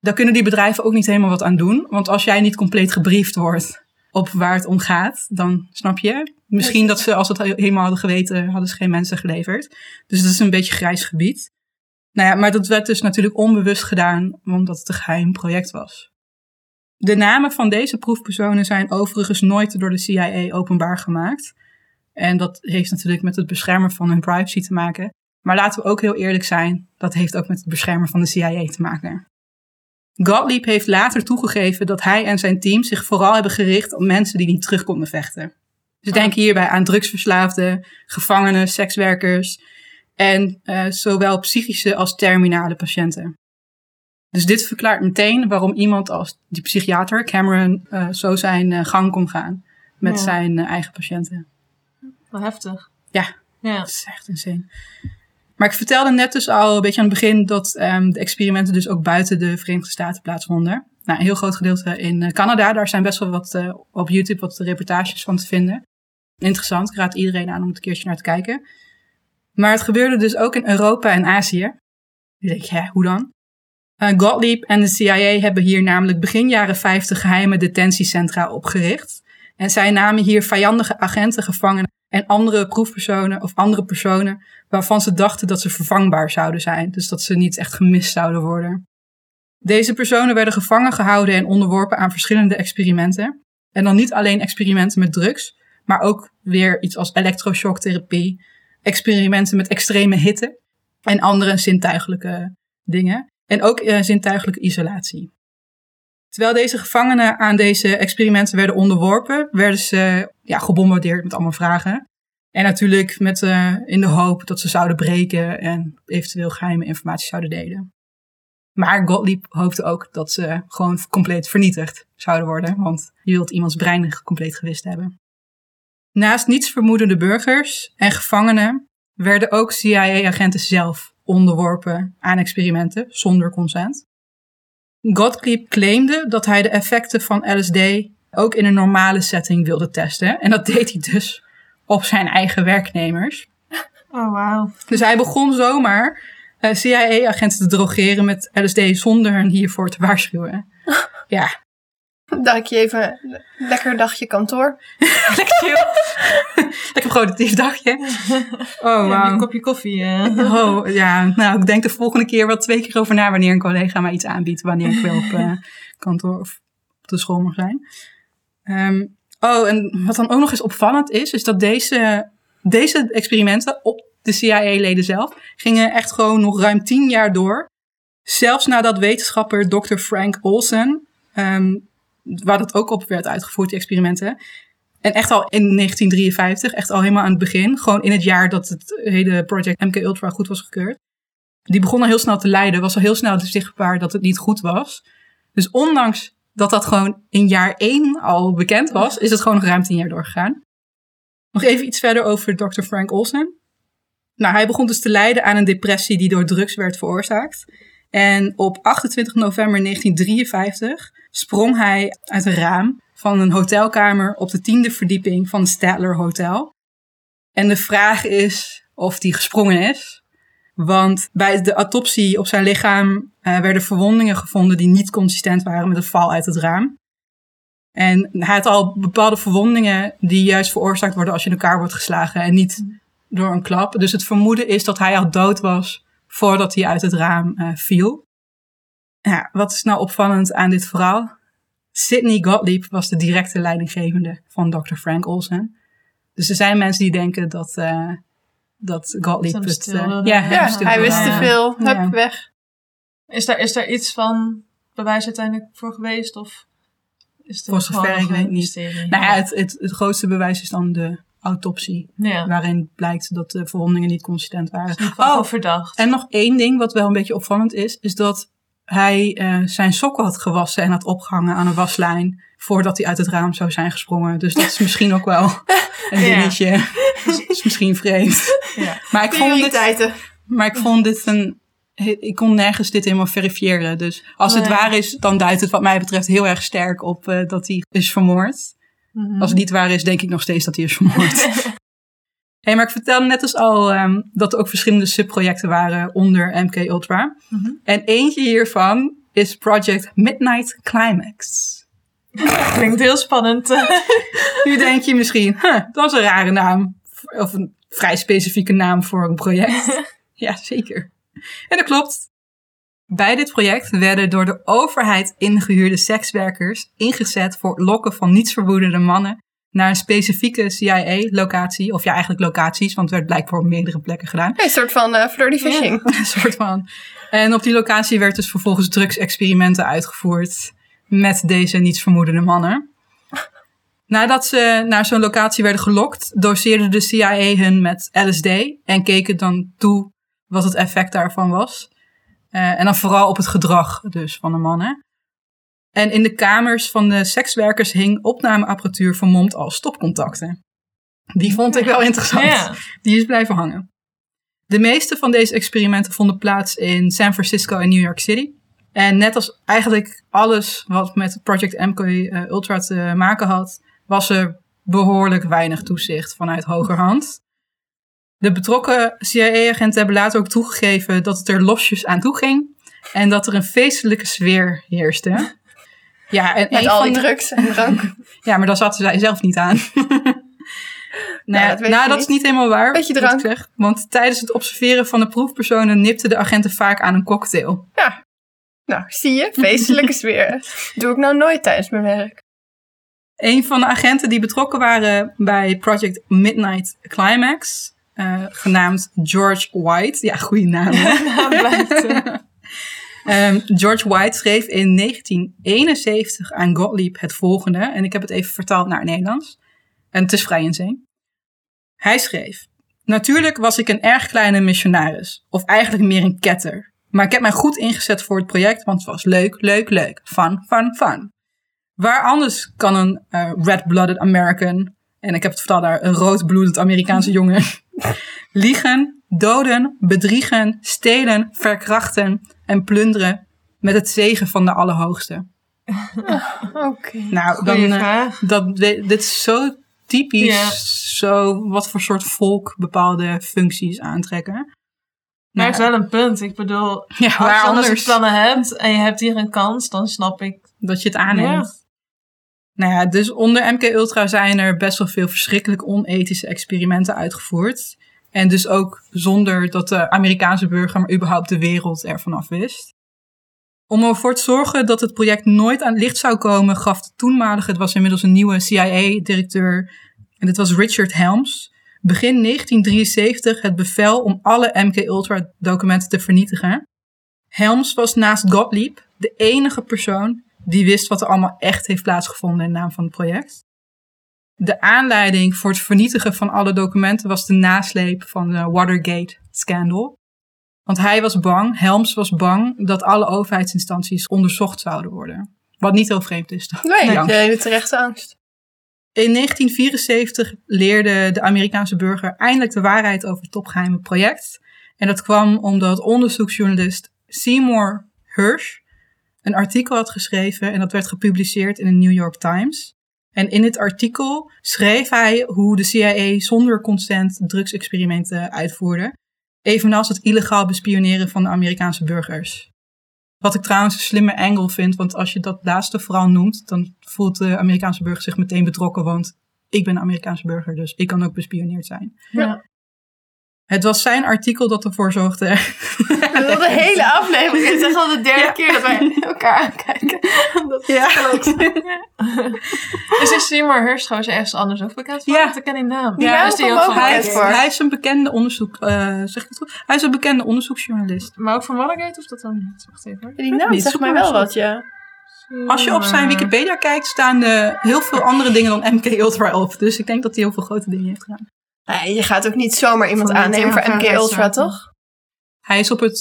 Daar kunnen die bedrijven ook niet helemaal wat aan doen. Want als jij niet compleet gebriefd wordt op waar het om gaat, dan snap je. Misschien dat ze, als ze het helemaal hadden geweten, hadden ze geen mensen geleverd. Dus dat is een beetje grijs gebied. Nou ja, maar dat werd dus natuurlijk onbewust gedaan, omdat het een geheim project was. De namen van deze proefpersonen zijn overigens nooit door de CIA openbaar gemaakt. En dat heeft natuurlijk met het beschermen van hun privacy te maken. Maar laten we ook heel eerlijk zijn, dat heeft ook met het beschermen van de CIA te maken. Gottlieb heeft later toegegeven dat hij en zijn team zich vooral hebben gericht op mensen die niet terug konden vechten. Dus denk hierbij aan drugsverslaafden, gevangenen, sekswerkers en zowel psychische als terminale patiënten. Dus dit verklaart meteen waarom iemand als die psychiater Cameron zo zijn gang kon gaan met zijn eigen patiënten. Wel heftig. Ja, dat is echt insane. Maar ik vertelde net dus al een beetje aan het begin dat de experimenten dus ook buiten de Verenigde Staten plaatsvonden. Nou, een heel groot gedeelte in Canada. Daar zijn best wel wat op YouTube wat reportages van te vinden. Interessant, ik raad iedereen aan om een keertje naar te kijken. Maar het gebeurde dus ook in Europa en Azië. Ik denk, hoe dan? Gottlieb en de CIA hebben hier namelijk begin jaren 50 geheime detentiecentra opgericht. En zij namen hier vijandige agenten gevangen en andere proefpersonen of andere personen waarvan ze dachten dat ze vervangbaar zouden zijn. Dus dat ze niet echt gemist zouden worden. Deze personen werden gevangen gehouden en onderworpen aan verschillende experimenten. En dan niet alleen experimenten met drugs, maar ook weer iets als elektroshocktherapie, experimenten met extreme hitte en andere zintuigelijke dingen. En ook zintuigelijke isolatie. Terwijl deze gevangenen aan deze experimenten werden onderworpen, werden ze gebombardeerd met allemaal vragen. En natuurlijk in de hoop dat ze zouden breken en eventueel geheime informatie zouden delen. Maar Gottlieb hoopte ook dat ze gewoon compleet vernietigd zouden worden, want je wilt iemands brein compleet gewist hebben. Naast nietsvermoedende burgers en gevangenen werden ook CIA-agenten zelf onderworpen aan experimenten zonder consent. Gottlieb claimde dat hij de effecten van LSD ook in een normale setting wilde testen. En dat deed hij dus op zijn eigen werknemers. Oh, wauw. Dus hij begon zomaar CIA-agenten te drogeren met LSD zonder hen hiervoor te waarschuwen. Ja. Dank je even. Lekker dagje kantoor. Lekker chill. Lekker productief dagje. Oh, wow. Ja, een kopje koffie. Oh, ja. Nou, ik denk de volgende keer wel 2 keer over na wanneer een collega mij iets aanbiedt. Wanneer ik wel op kantoor of op de school mag zijn. En wat dan ook nog eens opvallend is dat deze experimenten op de CIA-leden zelf gingen echt gewoon nog ruim 10 jaar door. Zelfs nadat wetenschapper Dr. Frank Olsen, waar dat ook op werd uitgevoerd, die experimenten. En echt al in 1953, echt al helemaal aan het begin, gewoon in het jaar dat het hele Project MKUltra goed was gekeurd. die begon al heel snel te lijden. Was al heel snel zichtbaar dat het niet goed was. Dus ondanks dat dat gewoon in jaar 1 al bekend was, is het gewoon nog ruim 10 jaar doorgegaan. Nog even iets verder over Dr. Frank Olsen. Nou, hij begon dus te lijden aan een depressie die door drugs werd veroorzaakt. En op 28 november 1953 sprong hij uit een raam van een hotelkamer op de 10e verdieping van het Statler Hotel. En de vraag is of hij gesprongen is. Want bij de autopsie op zijn lichaam werden verwondingen gevonden die niet consistent waren met een val uit het raam. En hij had al bepaalde verwondingen die juist veroorzaakt worden als je in elkaar wordt geslagen en niet door een klap. Dus het vermoeden is dat hij al dood was voordat hij uit het raam viel. Ja, wat is nou opvallend aan dit verhaal? Sidney Gottlieb was de directe leidinggevende van Dr. Frank Olsen. Dus er zijn mensen die denken dat Gottlieb het... hij wist te veel. Ja. Hup, weg. Is daar iets van bewijs uiteindelijk voor geweest? Of is voor zover ik weet niet. Nou ja, het grootste bewijs is dan de autopsie. Ja. Waarin blijkt dat de verwondingen niet consistent waren. Dus verdacht. En nog één ding wat wel een beetje opvallend is, is dat hij zijn sokken had gewassen en had opgehangen aan een waslijn voordat hij uit het raam zou zijn gesprongen. Dus dat is misschien ook wel een dingetje. Ja. Dat is misschien vreemd. Ja. Ik kon nergens dit helemaal verifiëren. Dus als het waar is, dan duidt het wat mij betreft heel erg sterk op dat hij is vermoord. Mm-hmm. Als het niet waar is, denk ik nog steeds dat hij is vermoord. Maar ik vertelde net als al dat er ook verschillende subprojecten waren onder MKUltra. Mm-hmm. En eentje hiervan is Project Midnight Climax. Klinkt heel spannend. Nu denk je misschien, dat is een rare naam. Of een vrij specifieke naam voor een project. Ja, zeker. En dat klopt. Bij dit project werden door de overheid ingehuurde sekswerkers ingezet voor het lokken van nietsvermoedende mannen naar een specifieke CIA-locatie. Of ja, eigenlijk locaties, want het werd blijkbaar op meerdere plekken gedaan. Een soort van flirty fishing. Ja, een soort van. En op die locatie werd dus vervolgens drugsexperimenten uitgevoerd met deze nietsvermoedende mannen. Nadat ze naar zo'n locatie werden gelokt, doseerde de CIA hun met LSD en keken dan toe wat het effect daarvan was. En dan vooral op het gedrag dus van de mannen. En in de kamers van de sekswerkers hing opnameapparatuur vermomd als stopcontacten. Die vond ik wel interessant. Yeah. Die is blijven hangen. De meeste van deze experimenten vonden plaats in San Francisco en New York City. En net als eigenlijk alles wat met Project MKUltra te maken had, was er behoorlijk weinig toezicht vanuit hogerhand. De betrokken CIA-agenten hebben later ook toegegeven dat het er losjes aan toe ging en dat er een feestelijke sfeer heerste. Ja, en met al die drugs en drank. Ja, maar daar zaten zij zelf niet aan. Dat is niet helemaal waar. Beetje drank. Want tijdens het observeren van de proefpersonen nipten de agenten vaak aan een cocktail. Ja. Nou, zie je, feestelijke sfeer. Doe ik nou nooit tijdens mijn werk. Een van de agenten die betrokken waren bij Project Midnight Climax, genaamd George White. Ja, goede naam. George White schreef in 1971 aan Gottlieb het volgende. En ik heb het even vertaald naar het Nederlands. En het is vrij insane. Hij schreef: natuurlijk was ik een erg kleine missionaris. Of eigenlijk meer een ketter. Maar ik heb mij goed ingezet voor het project, want het was leuk, leuk, leuk. Fun, fun, fun. Waar anders kan een red-blooded American, en ik heb het vertaald daar, een roodbloedend Amerikaanse jongen, liegen, doden, bedriegen, stelen, verkrachten en plunderen met het zegen van de Allerhoogste. Oké. Nou, dan, dit is zo typisch, zo wat voor soort volk bepaalde functies aantrekken. Maar het is wel een punt. Ik bedoel, als je anders plannen hebt en je hebt hier een kans, dan snap ik dat je het aanneemt. Ja. Nou ja, dus onder MKUltra zijn er best wel veel verschrikkelijk onethische experimenten uitgevoerd. En dus ook zonder dat de Amerikaanse burger, maar überhaupt de wereld ervan af wist. Om ervoor te zorgen dat het project nooit aan het licht zou komen, gaf de toenmalige, het was inmiddels een nieuwe CIA-directeur, en dit was Richard Helms, begin 1973 het bevel om alle MKUltra-documenten te vernietigen. Helms was naast Gottlieb de enige persoon die wist wat er allemaal echt heeft plaatsgevonden in naam van het project. De aanleiding voor het vernietigen van alle documenten was de nasleep van de Watergate-scandal. Want hij was bang, Helms was bang, dat alle overheidsinstanties onderzocht zouden worden. Wat niet heel vreemd is. Dan. Nee, je hele terechte angst. In 1974 leerde de Amerikaanse burger eindelijk de waarheid over het topgeheime project. En dat kwam omdat onderzoeksjournalist Seymour Hersh een artikel had geschreven. En dat werd gepubliceerd in de New York Times. En in het artikel schreef hij hoe de CIA zonder consent drugsexperimenten uitvoerde. Evenals het illegaal bespioneren van de Amerikaanse burgers. Wat ik trouwens een slimme angle vind, want als je dat laatste vooral noemt, dan voelt de Amerikaanse burger zich meteen betrokken, want ik ben een Amerikaanse burger, dus ik kan ook bespioneerd zijn. Ja. Het was zijn artikel dat ervoor zorgde. Dat de hele aflevering. Het is echt al de derde keer dat wij elkaar aankijken. Dat klopt. Dus is Seymour Hersh gewoon ergens anders ook bekend van? Ja. Ik ken die naam. Hij is een bekende onderzoeksjournalist. Maar ook van Watergate of dat dan niet? Wacht even. Ja, die naam zegt mij wel wat, ja. Als je op zijn Wikipedia kijkt, staan heel veel andere dingen dan MKUltra op. Dus ik denk dat hij heel veel grote dingen heeft gedaan. Nee, je gaat ook niet zomaar iemand aannemen voor MKUltra, toch? Hij is op het,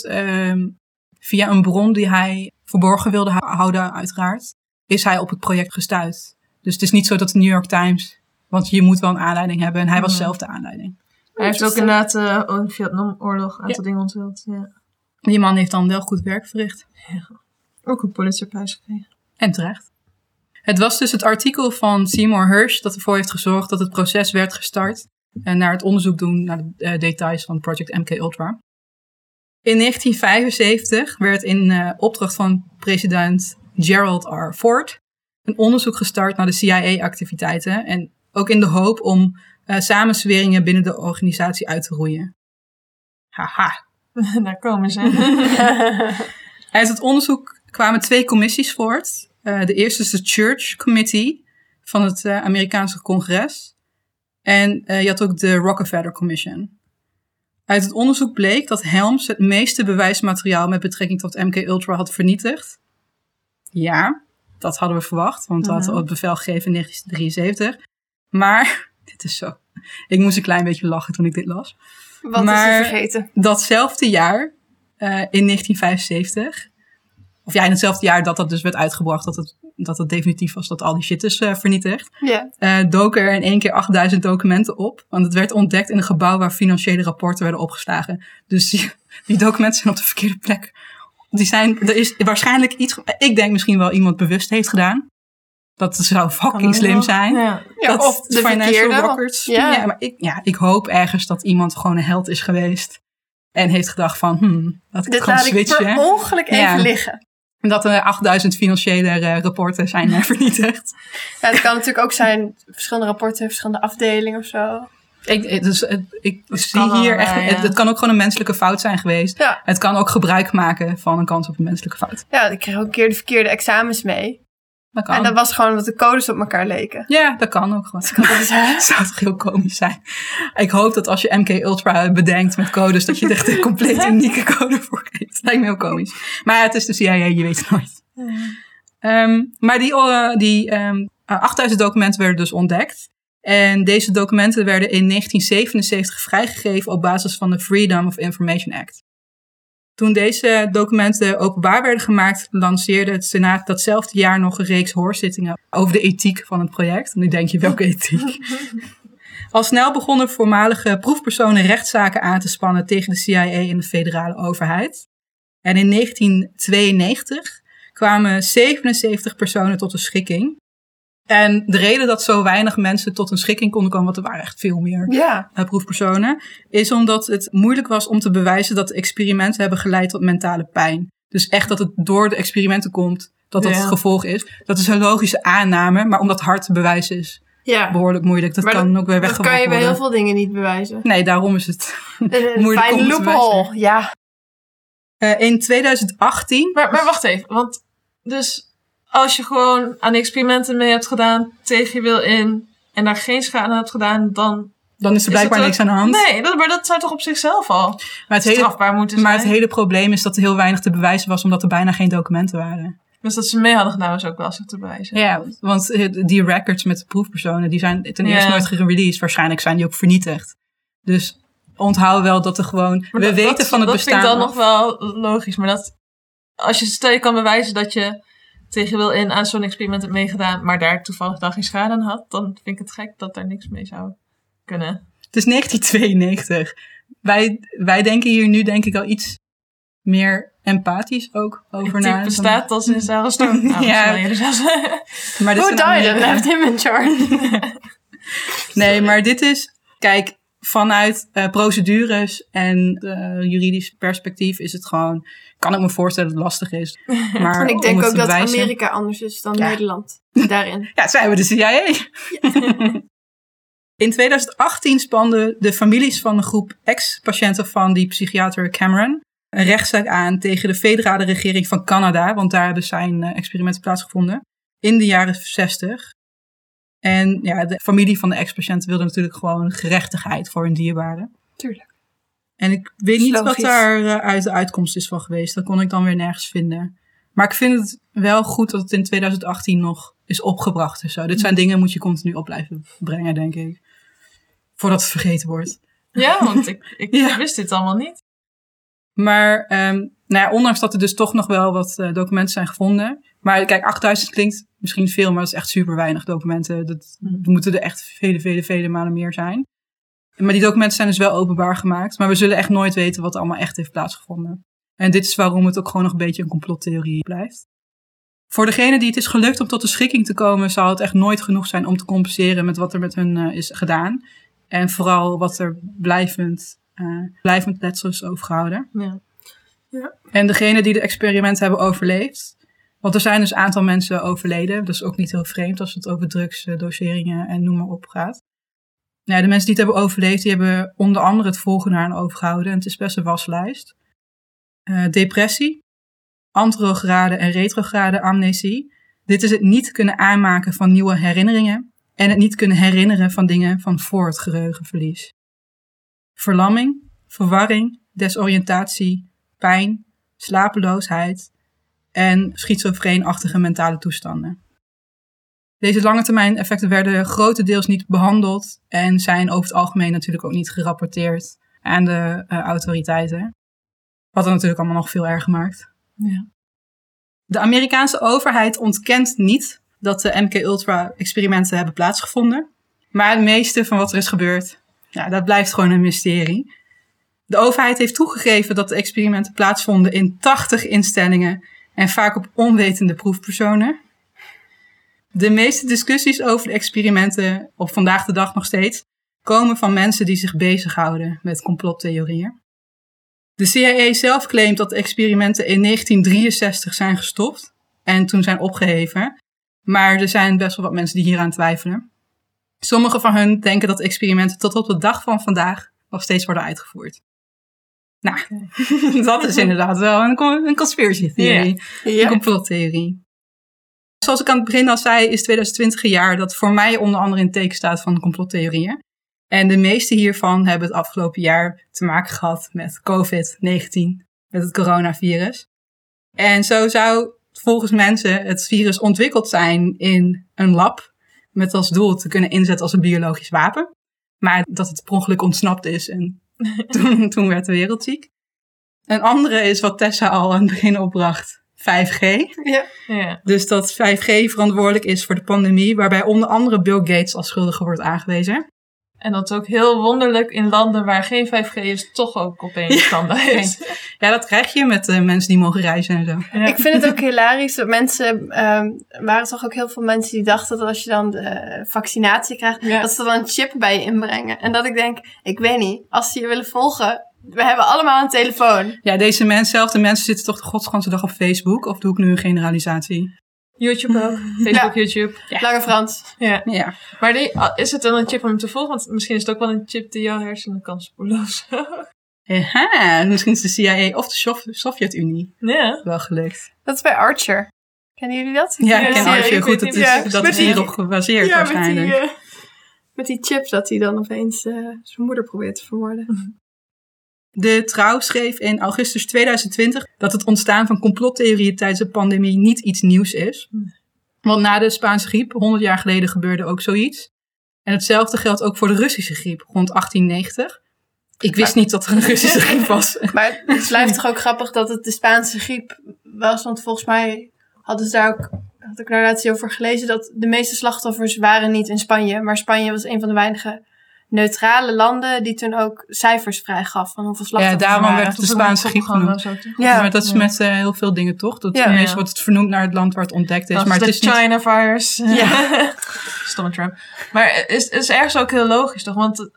via een bron die hij verborgen wilde houden, uiteraard, is hij op het project gestuurd. Dus het is niet zo dat de New York Times, want je moet wel een aanleiding hebben. En hij was zelf de aanleiding. Hij heeft ook inderdaad in Vietnamoorlog een aantal dingen onthuld. Ja. Die man heeft dan wel goed werk verricht. Ja. Ook een Pulitzerprijs gekregen. En terecht. Het was dus het artikel van Seymour Hersh dat ervoor heeft gezorgd dat het proces werd gestart. En naar het onderzoek doen naar de details van Project MKUltra. In 1975 werd in opdracht van president Gerald R. Ford een onderzoek gestart naar de CIA-activiteiten. En ook in de hoop om samenzweringen binnen de organisatie uit te roeien. Haha. Daar komen ze. Uit het onderzoek kwamen 2 commissies voort. De eerste is de Church Committee van het Amerikaanse congres. En je had ook de Rockefeller Commission. Uit het onderzoek bleek dat Helms het meeste bewijsmateriaal met betrekking tot MKUltra had vernietigd. Ja, dat hadden we verwacht, want we hadden het bevel gegeven in 1973. Maar, dit is zo. Ik moest een klein beetje lachen toen ik dit las. Wat is er vergeten? Datzelfde jaar, in 1975, of ja, in hetzelfde jaar dat dat dus werd uitgebracht, dat het definitief was dat al die shit is vernietigd. Yeah. Doken er in één keer 8000 documenten op. Want het werd ontdekt in een gebouw waar financiële rapporten werden opgeslagen. Dus die documenten zijn op de verkeerde plek. Er is waarschijnlijk iets... Ik denk misschien wel iemand bewust heeft gedaan. Dat zou fucking slim zijn. Ja. Dat, of de financial records. Ja. Ja, maar ik hoop ergens dat iemand gewoon een held is geweest. En heeft gedacht van... laat ik dit gewoon switchen. Dit laat ik per ongeluk even liggen. Dat er 8000 financiële rapporten zijn vernietigd. Ja, het kan natuurlijk ook zijn verschillende rapporten, verschillende afdelingen of zo. Ik zie hier echt... Ja. Het kan ook gewoon een menselijke fout zijn geweest. Ja. Het kan ook gebruik maken van een kans op een menselijke fout. Ja, ik kreeg ook een keer de verkeerde examens mee. Dat kan. En dat was gewoon omdat de codes op elkaar leken. Ja, dat kan ook gewoon. Dat zou toch heel komisch zijn. Ik hoop dat als je MKUltra bedenkt met codes, dat je echt een compleet unieke code voor krijgt. Dat lijkt me heel komisch. Maar het is dus CIA, je weet het nooit. Ja. Maar die 8000 documenten werden dus ontdekt. En deze documenten werden in 1977 vrijgegeven op basis van de Freedom of Information Act. Toen deze documenten openbaar werden gemaakt, lanceerde het Senaat datzelfde jaar nog een reeks hoorzittingen over de ethiek van het project. Nu denk je, welke ethiek? Al snel begonnen voormalige proefpersonen rechtszaken aan te spannen tegen de CIA en de federale overheid. En in 1992 kwamen 77 personen tot een schikking. En de reden dat zo weinig mensen tot een schikking konden komen, want er waren echt veel meer proefpersonen, is omdat het moeilijk was om te bewijzen dat de experimenten hebben geleid tot mentale pijn. Dus echt dat het door de experimenten komt, dat het gevolg is. Dat is een logische aanname, maar omdat hard bewijs is, behoorlijk moeilijk. Dat maar kan ook weer weggeworpen worden. Dat kan je bij heel veel dingen niet bewijzen. Nee, daarom is het moeilijk om te bewijzen. Ja. In 2018... Maar wacht even, want dus... Als je gewoon aan experimenten mee hebt gedaan, tegen je wil in, en daar geen schade aan hebt gedaan, dan is er blijkbaar niks aan de hand. Nee, maar dat zou toch op zichzelf al strafbaar moeten zijn. Maar het hele probleem is dat er heel weinig te bewijzen was, omdat er bijna geen documenten waren. Dus dat ze mee hadden gedaan was ook lastig te bewijzen. Ja, want die records met de proefpersonen, die zijn ten eerste nooit gereleased. Waarschijnlijk zijn die ook vernietigd. Dus onthoud wel dat er gewoon... We weten van het bestaan. Dat vind ik dan nog wel logisch. Maar dat als je stel je kan bewijzen dat je tegen wil in aan zo'n experiment hebt meegedaan, maar daar toevallig dan geen schade aan had, dan vind ik het gek dat daar niks mee zou kunnen. Het is 1992. Wij denken hier nu denk ik al iets meer empathisch ook over na. Het bestaat als in Zaleston. Who died and left him in charge? Nee, maar dit is... Kijk, vanuit procedures en juridisch perspectief is het gewoon... Kan ik me voorstellen dat het lastig is. Maar en ik denk ook dat Amerika anders is dan Nederland daarin. Ja, zij hebben de CIA. Ja. In 2018 spanden de families van een groep ex-patiënten van die psychiater Cameron een rechtszaak aan tegen de federale regering van Canada, want daar hebben zijn experimenten plaatsgevonden, in de jaren 60. En ja, de familie van de ex-patiënt wilde natuurlijk gewoon gerechtigheid voor hun dierbaren. Tuurlijk. En ik weet niet wat daar uit de uitkomst is van geweest. Dat kon ik dan weer nergens vinden. Maar ik vind het wel goed dat het in 2018 nog is opgebracht en zo. Dit zijn dingen moet je continu op blijven brengen, denk ik. Voordat het vergeten wordt. Ja, want ik wist dit allemaal niet. Maar ondanks dat er dus toch nog wel wat documenten zijn gevonden. Maar kijk, 8000 klinkt misschien veel, maar dat is echt super weinig documenten. Dat moeten er echt vele, vele, vele malen meer zijn. Maar die documenten zijn dus wel openbaar gemaakt. Maar we zullen echt nooit weten wat allemaal echt heeft plaatsgevonden. En dit is waarom het ook gewoon nog een beetje een complottheorie blijft. Voor degene die het is gelukt om tot de schikking te komen, zal het echt nooit genoeg zijn om te compenseren met wat er met hun is gedaan. En vooral wat er blijvend letsel is overgehouden. Ja. Ja. En degene die de experimenten hebben overleefd. Want er zijn dus een aantal mensen overleden. Dat is ook niet heel vreemd als het over drugs, doseringen en noem maar op gaat. Nou, de mensen die het hebben overleefd, die hebben onder andere het volgende aan overgehouden. En het is best een waslijst. Depressie, anterograde en retrograde amnesie. Dit is het niet kunnen aanmaken van nieuwe herinneringen. En het niet kunnen herinneren van dingen van voor het geheugenverlies. Verlamming, verwarring, desoriëntatie, pijn, slapeloosheid en schizofreenachtige mentale toestanden. Deze lange termijn effecten werden grotendeels niet behandeld en zijn over het algemeen natuurlijk ook niet gerapporteerd aan de autoriteiten. Wat het natuurlijk allemaal nog veel erger maakt. Ja. De Amerikaanse overheid ontkent niet dat de MKUltra-experimenten hebben plaatsgevonden. Maar het meeste van wat er is gebeurd, ja, dat blijft gewoon een mysterie. De overheid heeft toegegeven dat de experimenten plaatsvonden in 80 instellingen en vaak op onwetende proefpersonen. De meeste discussies over de experimenten, op vandaag de dag nog steeds, komen van mensen die zich bezighouden met complottheorieën. De CIA zelf claimt dat de experimenten in 1963 zijn gestopt en toen zijn opgeheven. Maar er zijn best wel wat mensen die hieraan twijfelen. Sommigen van hun denken dat de experimenten tot op de dag van vandaag nog steeds worden uitgevoerd. Nou, dat is inderdaad wel een conspiracy theorie, een complottheorie. Zoals ik aan het begin al zei, is 2020 een jaar dat voor mij onder andere in het teken staat van complottheorieën. En de meeste hiervan hebben het afgelopen jaar te maken gehad met COVID-19, met het coronavirus. En zo zou volgens mensen het virus ontwikkeld zijn in een lab, met als doel te kunnen inzetten als een biologisch wapen. Maar dat het per ongeluk ontsnapt is en toen werd de wereld ziek. Een andere is wat Tessa al aan het begin opbracht. 5G. Ja. Ja. Dus dat 5G verantwoordelijk is voor de pandemie, waarbij onder andere Bill Gates als schuldige wordt aangewezen. En dat is ook heel wonderlijk in landen waar geen 5G is, toch ook opeens standaard is. Ja, dat krijg je met mensen die mogen reizen en zo. Ja. Ik vind het ook hilarisch dat mensen, waren toch ook heel veel mensen die dachten dat als je dan de vaccinatie krijgt, dat ze dan een chip bij je inbrengen. En dat ik denk, ik weet niet, als ze je willen volgen, we hebben allemaal een telefoon. Ja, deze mensen zitten toch de godsganse dag op Facebook? Of doe ik nu een generalisatie? YouTube ook. Facebook, YouTube. Ja. Lange Frans. Ja. Ja. Maar is het dan een chip om hem te volgen? Want misschien is het ook wel een chip die jouw hersenen kan spoelen of zo. Ja, misschien is de CIA of de Sovjet-Unie wel gelukt. Dat is bij Archer. Kennen jullie dat? Ja, ik ken Archer. Goed, dat is hierop gebaseerd waarschijnlijk. Met die chip dat hij dan opeens zijn moeder probeert te vermoorden. De Trouw schreef in augustus 2020 dat het ontstaan van complottheorieën tijdens de pandemie niet iets nieuws is. Want na de Spaanse griep, 100 jaar geleden, gebeurde ook zoiets. En hetzelfde geldt ook voor de Russische griep, rond 1890. Ik wist niet dat er een Russische griep was. Maar het blijft toch ook grappig dat het de Spaanse griep was. Want volgens mij hadden ze daar ook... Had ik daar laatst over gelezen dat de meeste slachtoffers waren niet in Spanje. Maar Spanje was een van de weinige neutrale landen die toen ook cijfers vrijgaf van hoeveel slachtoffers waren. Ja, daarom werd de Spaanse griep genoemd. Ja, maar dat is met heel veel dingen toch? Dat ineens wordt het vernoemd naar het land waar het ontdekt is. Dat maar het is de China-virus. Ja. Stomme Trump. Maar het is ergens ook heel logisch toch? Want...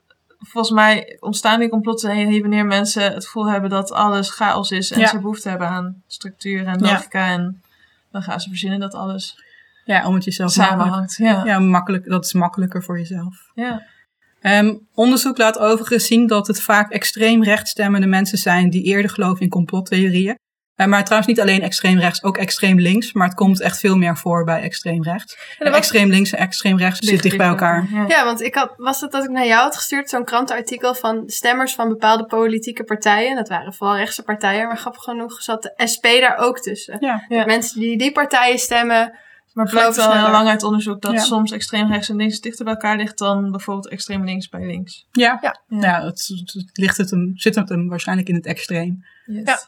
Volgens mij ontstaan die complotten heen wanneer mensen het gevoel hebben dat alles chaos is. En ze behoefte hebben aan structuur en logica. Ja. En dan gaan ze verzinnen dat alles om het jezelf samenhangt. Ja, makkelijk, dat is makkelijker voor jezelf. Ja. Onderzoek laat overigens zien dat het vaak extreem rechtsstemmende mensen zijn die eerder geloven in complottheorieën. Maar trouwens niet alleen extreem rechts, ook extreem links. Maar het komt echt veel meer voor bij extreem rechts. En extreem links en extreem rechts zitten dicht bij elkaar. Ja, want was het dat ik naar jou had gestuurd? Zo'n krantenartikel van stemmers van bepaalde politieke partijen. Dat waren vooral rechtse partijen. Maar grappig genoeg zat de SP daar ook tussen. Ja. Mensen die partijen stemmen. Maar het blijkt al heel lang uit onderzoek dat soms extreem rechts en links dichter bij elkaar ligt dan bijvoorbeeld extreem links bij links. Ja, het zit hem waarschijnlijk in het extreem. Yes. Ja.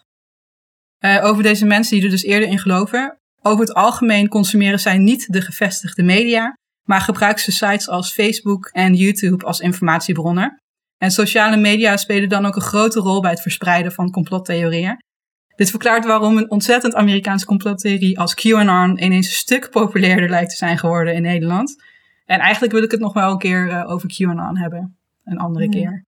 Over deze mensen die er dus eerder in geloven. Over het algemeen consumeren zij niet de gevestigde media, maar gebruiken ze sites als Facebook en YouTube als informatiebronnen. En sociale media spelen dan ook een grote rol bij het verspreiden van complottheorieën. Dit verklaart waarom een ontzettend Amerikaanse complottheorie als QAnon ineens een stuk populairder lijkt te zijn geworden in Nederland. En eigenlijk wil ik het nog wel een keer over QAnon hebben. Een andere keer.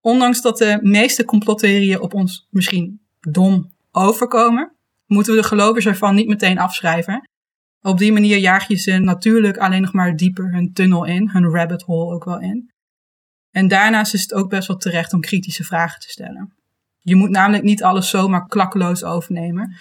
Ondanks dat de meeste complottheorieën op ons misschien dom overkomen, moeten we de gelovers ervan niet meteen afschrijven. Op die manier jaag je ze natuurlijk alleen nog maar dieper hun tunnel in, hun rabbit hole ook wel in. En daarnaast is het ook best wel terecht om kritische vragen te stellen. Je moet namelijk niet alles zomaar klakkeloos overnemen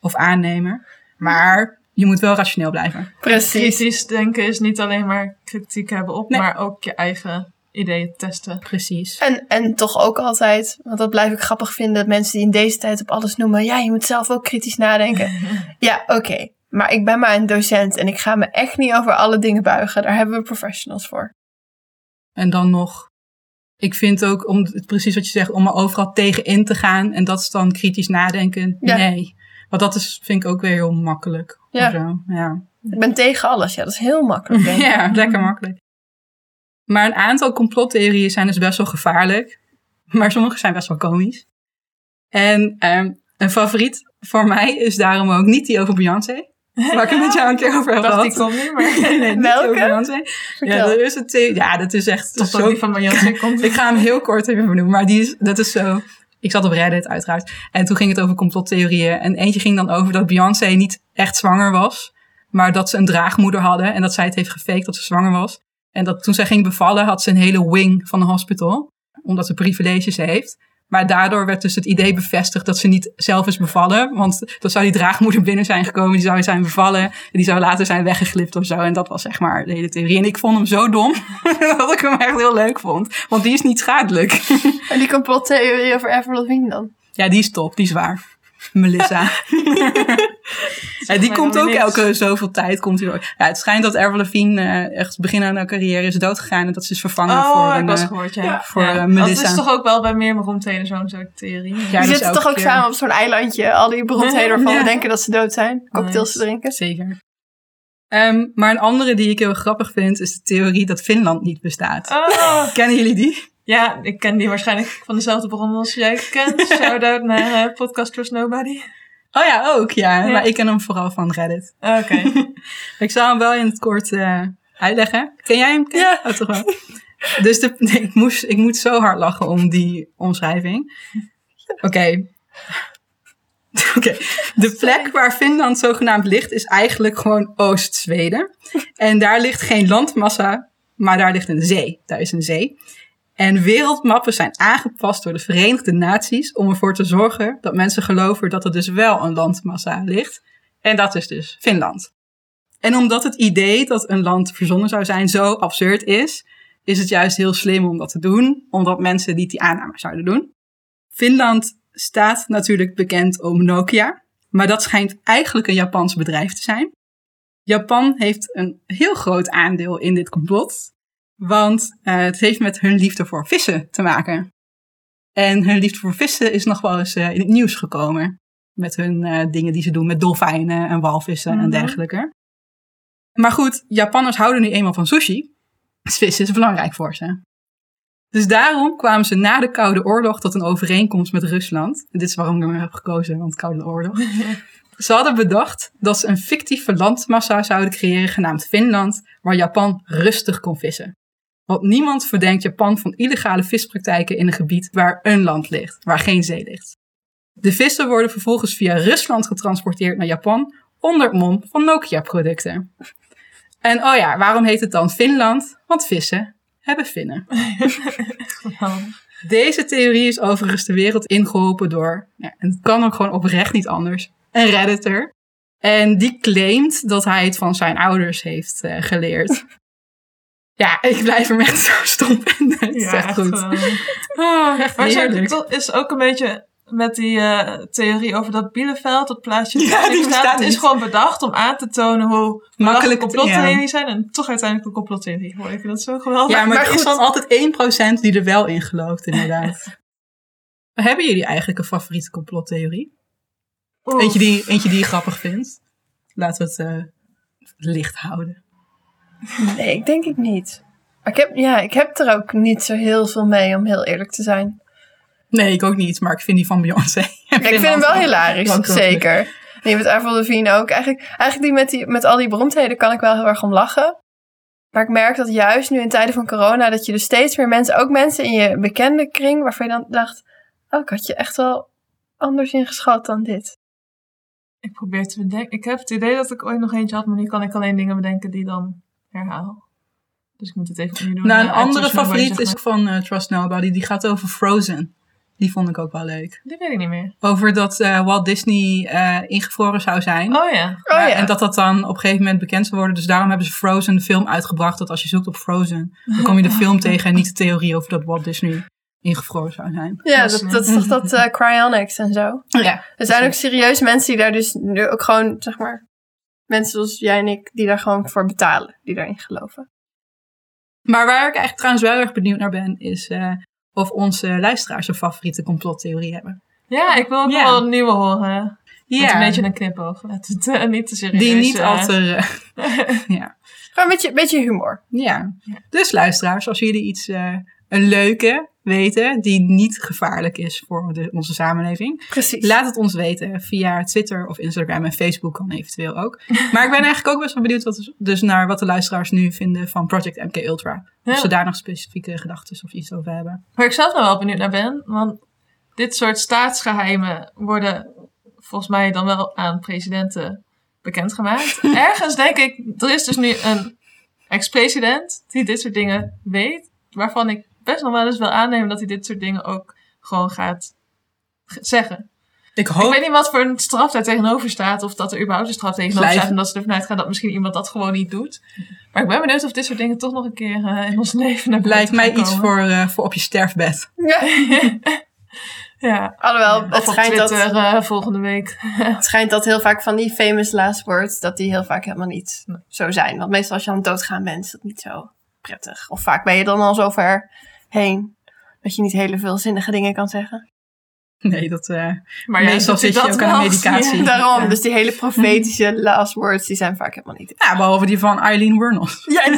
of aannemen, maar je moet wel rationeel blijven. Precies. Kritisch denken is niet alleen maar kritiek hebben op, maar ook je eigen ideeën testen. Precies. En toch ook altijd, want dat blijf ik grappig vinden, dat mensen die in deze tijd op alles noemen, je moet zelf ook kritisch nadenken. Ja, oké. Maar ik ben maar een docent en ik ga me echt niet over alle dingen buigen. Daar hebben we professionals voor. En dan nog, ik vind ook, precies wat je zegt, om er overal tegen in te gaan en dat is dan kritisch nadenken. Ja. Nee. Want dat is, vind ik ook weer heel makkelijk. Ja. Zo. Ja. Ik ben tegen alles. Ja, dat is heel makkelijk. Denk ik. Ja, lekker makkelijk. Maar een aantal complottheorieën zijn dus best wel gevaarlijk. Maar sommige zijn best wel komisch. En een favoriet voor mij is daarom ook niet die over Beyoncé. Waar ik het met jou een keer over heb gehad. Die komt nu, maar niet over Beyoncé. Ja, er is een dat is echt... Tot zo... die van Beyoncé komt. Ik ga hem heel kort even benoemen. Maar dat is zo... Ik zat op Reddit uiteraard. En toen ging het over complottheorieën. En eentje ging dan over dat Beyoncé niet echt zwanger was. Maar dat ze een draagmoeder hadden. En dat zij het heeft gefaked dat ze zwanger was. En dat toen zij ging bevallen, had ze een hele wing van een hospital. Omdat ze privileges heeft. Maar daardoor werd dus het idee bevestigd dat ze niet zelf is bevallen. Want dan zou die draagmoeder binnen zijn gekomen. Die zou zijn bevallen. En die zou later zijn weggeglipt of zo. En dat was zeg maar de hele theorie. En ik vond hem zo dom. Dat ik hem echt heel leuk vond. Want die is niet schadelijk. En die complottheorie over Avril Lavigne dan? Ja, die is top. Die is waar. Melissa. Die komt ook elke zoveel tijd. Het schijnt dat Avril Lavigne echt begin aan haar carrière is doodgegaan. En dat ze is vervangen voor Melissa. Dat is toch ook wel bij meer beroemdheden zo'n soort theorie. Ja, die zitten toch ook samen op zo'n eilandje. Al die beroemdheden waarvan we denken dat ze dood zijn. Cocktails te drinken. Zeker. Maar een andere die ik heel grappig vind is de theorie dat Finland niet bestaat. Oh. Kennen jullie die? Ja, ik ken die waarschijnlijk van dezelfde bron als jij kent. Shout-out naar Podcast Trust Nobody. Oh ja, ook. Ja. Maar ik ken hem vooral van Reddit. Oké. Ik zal hem wel in het kort uitleggen. Ken jij hem? Ja. Oh, toch wel. Dus ik moet zo hard lachen om die omschrijving. Oké. De plek waar Finland zogenaamd ligt is eigenlijk gewoon Oost-Zweden. En daar ligt geen landmassa, maar daar ligt een zee. Daar is een zee. En wereldmappen zijn aangepast door de Verenigde Naties om ervoor te zorgen dat mensen geloven dat er dus wel een landmassa ligt. En dat is dus Finland. En omdat het idee dat een land verzonnen zou zijn zo absurd is, is het juist heel slim om dat te doen, omdat mensen niet die aanname zouden doen. Finland staat natuurlijk bekend om Nokia, maar dat schijnt eigenlijk een Japans bedrijf te zijn. Japan heeft een heel groot aandeel in dit complot. Want het heeft met hun liefde voor vissen te maken. En hun liefde voor vissen is nog wel eens in het nieuws gekomen. Met hun dingen die ze doen met dolfijnen en walvissen en dergelijke. Maar goed, Japanners houden nu eenmaal van sushi. Dus vis is belangrijk voor ze. Dus daarom kwamen ze na de Koude Oorlog tot een overeenkomst met Rusland. En dit is waarom ik hem heb gekozen, want Koude Oorlog. Ze hadden bedacht dat ze een fictieve landmassa zouden creëren genaamd Finland, waar Japan rustig kon vissen. Want niemand verdenkt Japan van illegale vispraktijken in een gebied waar een land ligt, waar geen zee ligt. De vissen worden vervolgens via Rusland getransporteerd naar Japan onder het mom van Nokia-producten. En oh ja, waarom heet het dan Finland? Want vissen hebben vinnen. Deze theorie is overigens de wereld ingeholpen door, en het kan ook gewoon oprecht niet anders, een redditor. En die claimt dat hij het van zijn ouders heeft geleerd. Ja, ik blijf er echt zo stom in. Het is echt goed. Echt heerlijk. Maar het is ook een beetje met die theorie over dat Bielefeld, dat plaatsje. Ja, die bestaat is gewoon bedacht om aan te tonen hoe makkelijk complottheorieën zijn. En toch uiteindelijk een complottheorie. Hoor, ik vind dat zo geweldig. Ja, maar er is dan altijd 1% die er wel in gelooft, inderdaad. Hebben jullie eigenlijk een favoriete complottheorie? Eentje die je grappig vindt? Laten we het licht houden. Nee, ik denk ik niet. Ik heb er ook niet zo heel veel mee, om heel eerlijk te zijn. Nee, ik ook niet, maar ik vind die van Beyoncé. Ik vind hem wel hilarisch, zeker. En je met Avril Lavigne ook. Eigenlijk met al die beroemdheden kan ik wel heel erg om lachen. Maar ik merk dat juist nu in tijden van corona, dat je dus steeds meer mensen, ook mensen in je bekende kring, waarvan je dan dacht, oh, ik had je echt wel anders ingeschat dan dit. Ik probeer te bedenken. Ik heb het idee dat ik ooit nog eentje had, maar nu kan ik alleen dingen bedenken die dan herhaal. Dus ik moet het even opnieuw doen. Nou, een andere favoriet is van Trust Nobody. Die gaat over Frozen. Die vond ik ook wel leuk. Die weet ik niet meer. Over dat Walt Disney ingevroren zou zijn. Oh ja. En dat dan op een gegeven moment bekend zou worden. Dus daarom hebben ze Frozen, de film, uitgebracht. Dat als je zoekt op Frozen, dan kom je de film tegen. En niet de theorie over dat Walt Disney ingevroren zou zijn. Ja, dat is toch dat cryonics en zo. Ja. Er zijn ook serieus mensen die daar dus nu ook gewoon, zeg maar, mensen zoals jij en ik, die daar gewoon voor betalen. Die daarin geloven. Maar waar ik eigenlijk trouwens wel erg benieuwd naar ben, is of onze luisteraars een favoriete complottheorie hebben. Ja, ik wil ook wel een nieuwe horen. Ja. Met een beetje een knipoog. Laat het niet te serieus. Die niet al te... ja. Gewoon een beetje humor. Ja. Dus luisteraars, als jullie iets een leuke weten die niet gevaarlijk is voor onze samenleving. Precies. Laat het ons weten via Twitter of Instagram en Facebook kan eventueel ook. Maar ik ben eigenlijk ook best wel benieuwd naar wat de luisteraars nu vinden van Project MKUltra. Ja. Of ze daar nog specifieke gedachten of iets over hebben. Waar ik zelf nog wel benieuwd naar ben, want dit soort staatsgeheimen worden volgens mij dan wel aan presidenten bekendgemaakt. Ergens denk ik, er is dus nu een ex-president die dit soort dingen weet, waarvan ik best nog wel eens wil aannemen dat hij dit soort dingen ook gewoon gaat zeggen. Ik weet niet wat voor een straf daar tegenover staat, of dat er überhaupt een straf tegenover staat, en dat ze ervan uitgaan dat misschien iemand dat gewoon niet doet. Maar ik ben benieuwd of dit soort dingen toch nog een keer in ons leven naar buiten komen. Lijkt mij iets voor op je sterfbed. Ja. Ja. Alhoewel, het schijnt Twitter, dat volgende week. Het schijnt dat heel vaak van die famous last words, dat die heel vaak helemaal niet zo zijn. Want meestal als je aan het doodgaan bent, is dat niet zo prettig. Of vaak ben je dan al zover heen dat je niet hele veel zinnige dingen kan zeggen. Nee, dat... maar meestal zit je ook aan medicatie. Ja, daarom, dus die hele profetische last words, die zijn vaak helemaal niet... Ja, behalve die van Eileen Wuornos. Ja,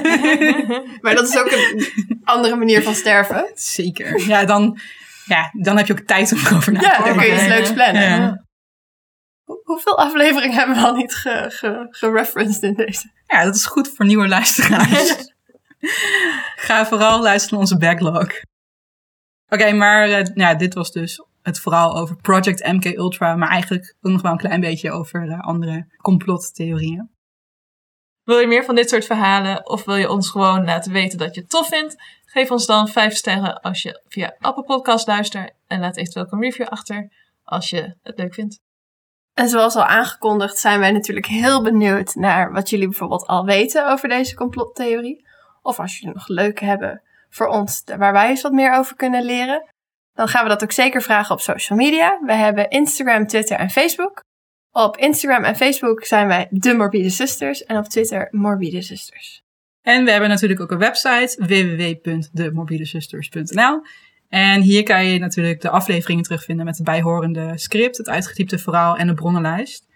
maar dat is ook een andere manier van sterven. Zeker. Ja, dan heb je ook tijd om erover na te denken. Ja, dan kun je iets leuks plannen. Ja. Hoeveel afleveringen hebben we al niet gereferenced in deze? Ja, dat is goed voor nieuwe luisteraars. Ga vooral luisteren naar onze backlog. Oké, maar dit was dus het verhaal over Project MKUltra, maar eigenlijk ook nog wel een klein beetje over andere complottheorieën. Wil je meer van dit soort verhalen of wil je ons gewoon laten weten dat je het tof vindt? Geef ons dan 5 sterren als je via Apple Podcast luistert en laat eventueel een review achter als je het leuk vindt. En zoals al aangekondigd zijn wij natuurlijk heel benieuwd naar wat jullie bijvoorbeeld al weten over deze complottheorie. Of als jullie nog leuk hebben voor ons, waar wij eens wat meer over kunnen leren. Dan gaan we dat ook zeker vragen op social media. We hebben Instagram, Twitter en Facebook. Op Instagram en Facebook zijn wij de Morbide Sisters. En op Twitter Morbide Sisters. En we hebben natuurlijk ook een website www.demorbidesisters.nl. En hier kan je natuurlijk de afleveringen terugvinden met het bijhorende script, het uitgetypte verhaal en de bronnenlijst.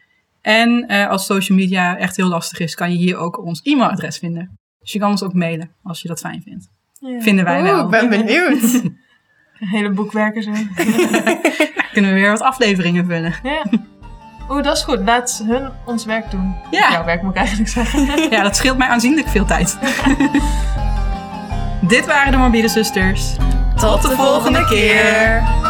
En als social media echt heel lastig is, kan je hier ook ons e-mailadres vinden. Dus je kan ons ook mailen als je dat fijn vindt. Ja. Vinden wij wel. Ik ben benieuwd. Een hele boekwerker zo. Kunnen we weer wat afleveringen vullen. Ja. Oeh, dat is goed. Laat hun ons werk doen. Ja. Jouw werk moet ik eigenlijk zeggen. Ja, dat scheelt mij aanzienlijk veel tijd. Dit waren de Morbide Zusters. Tot de volgende keer.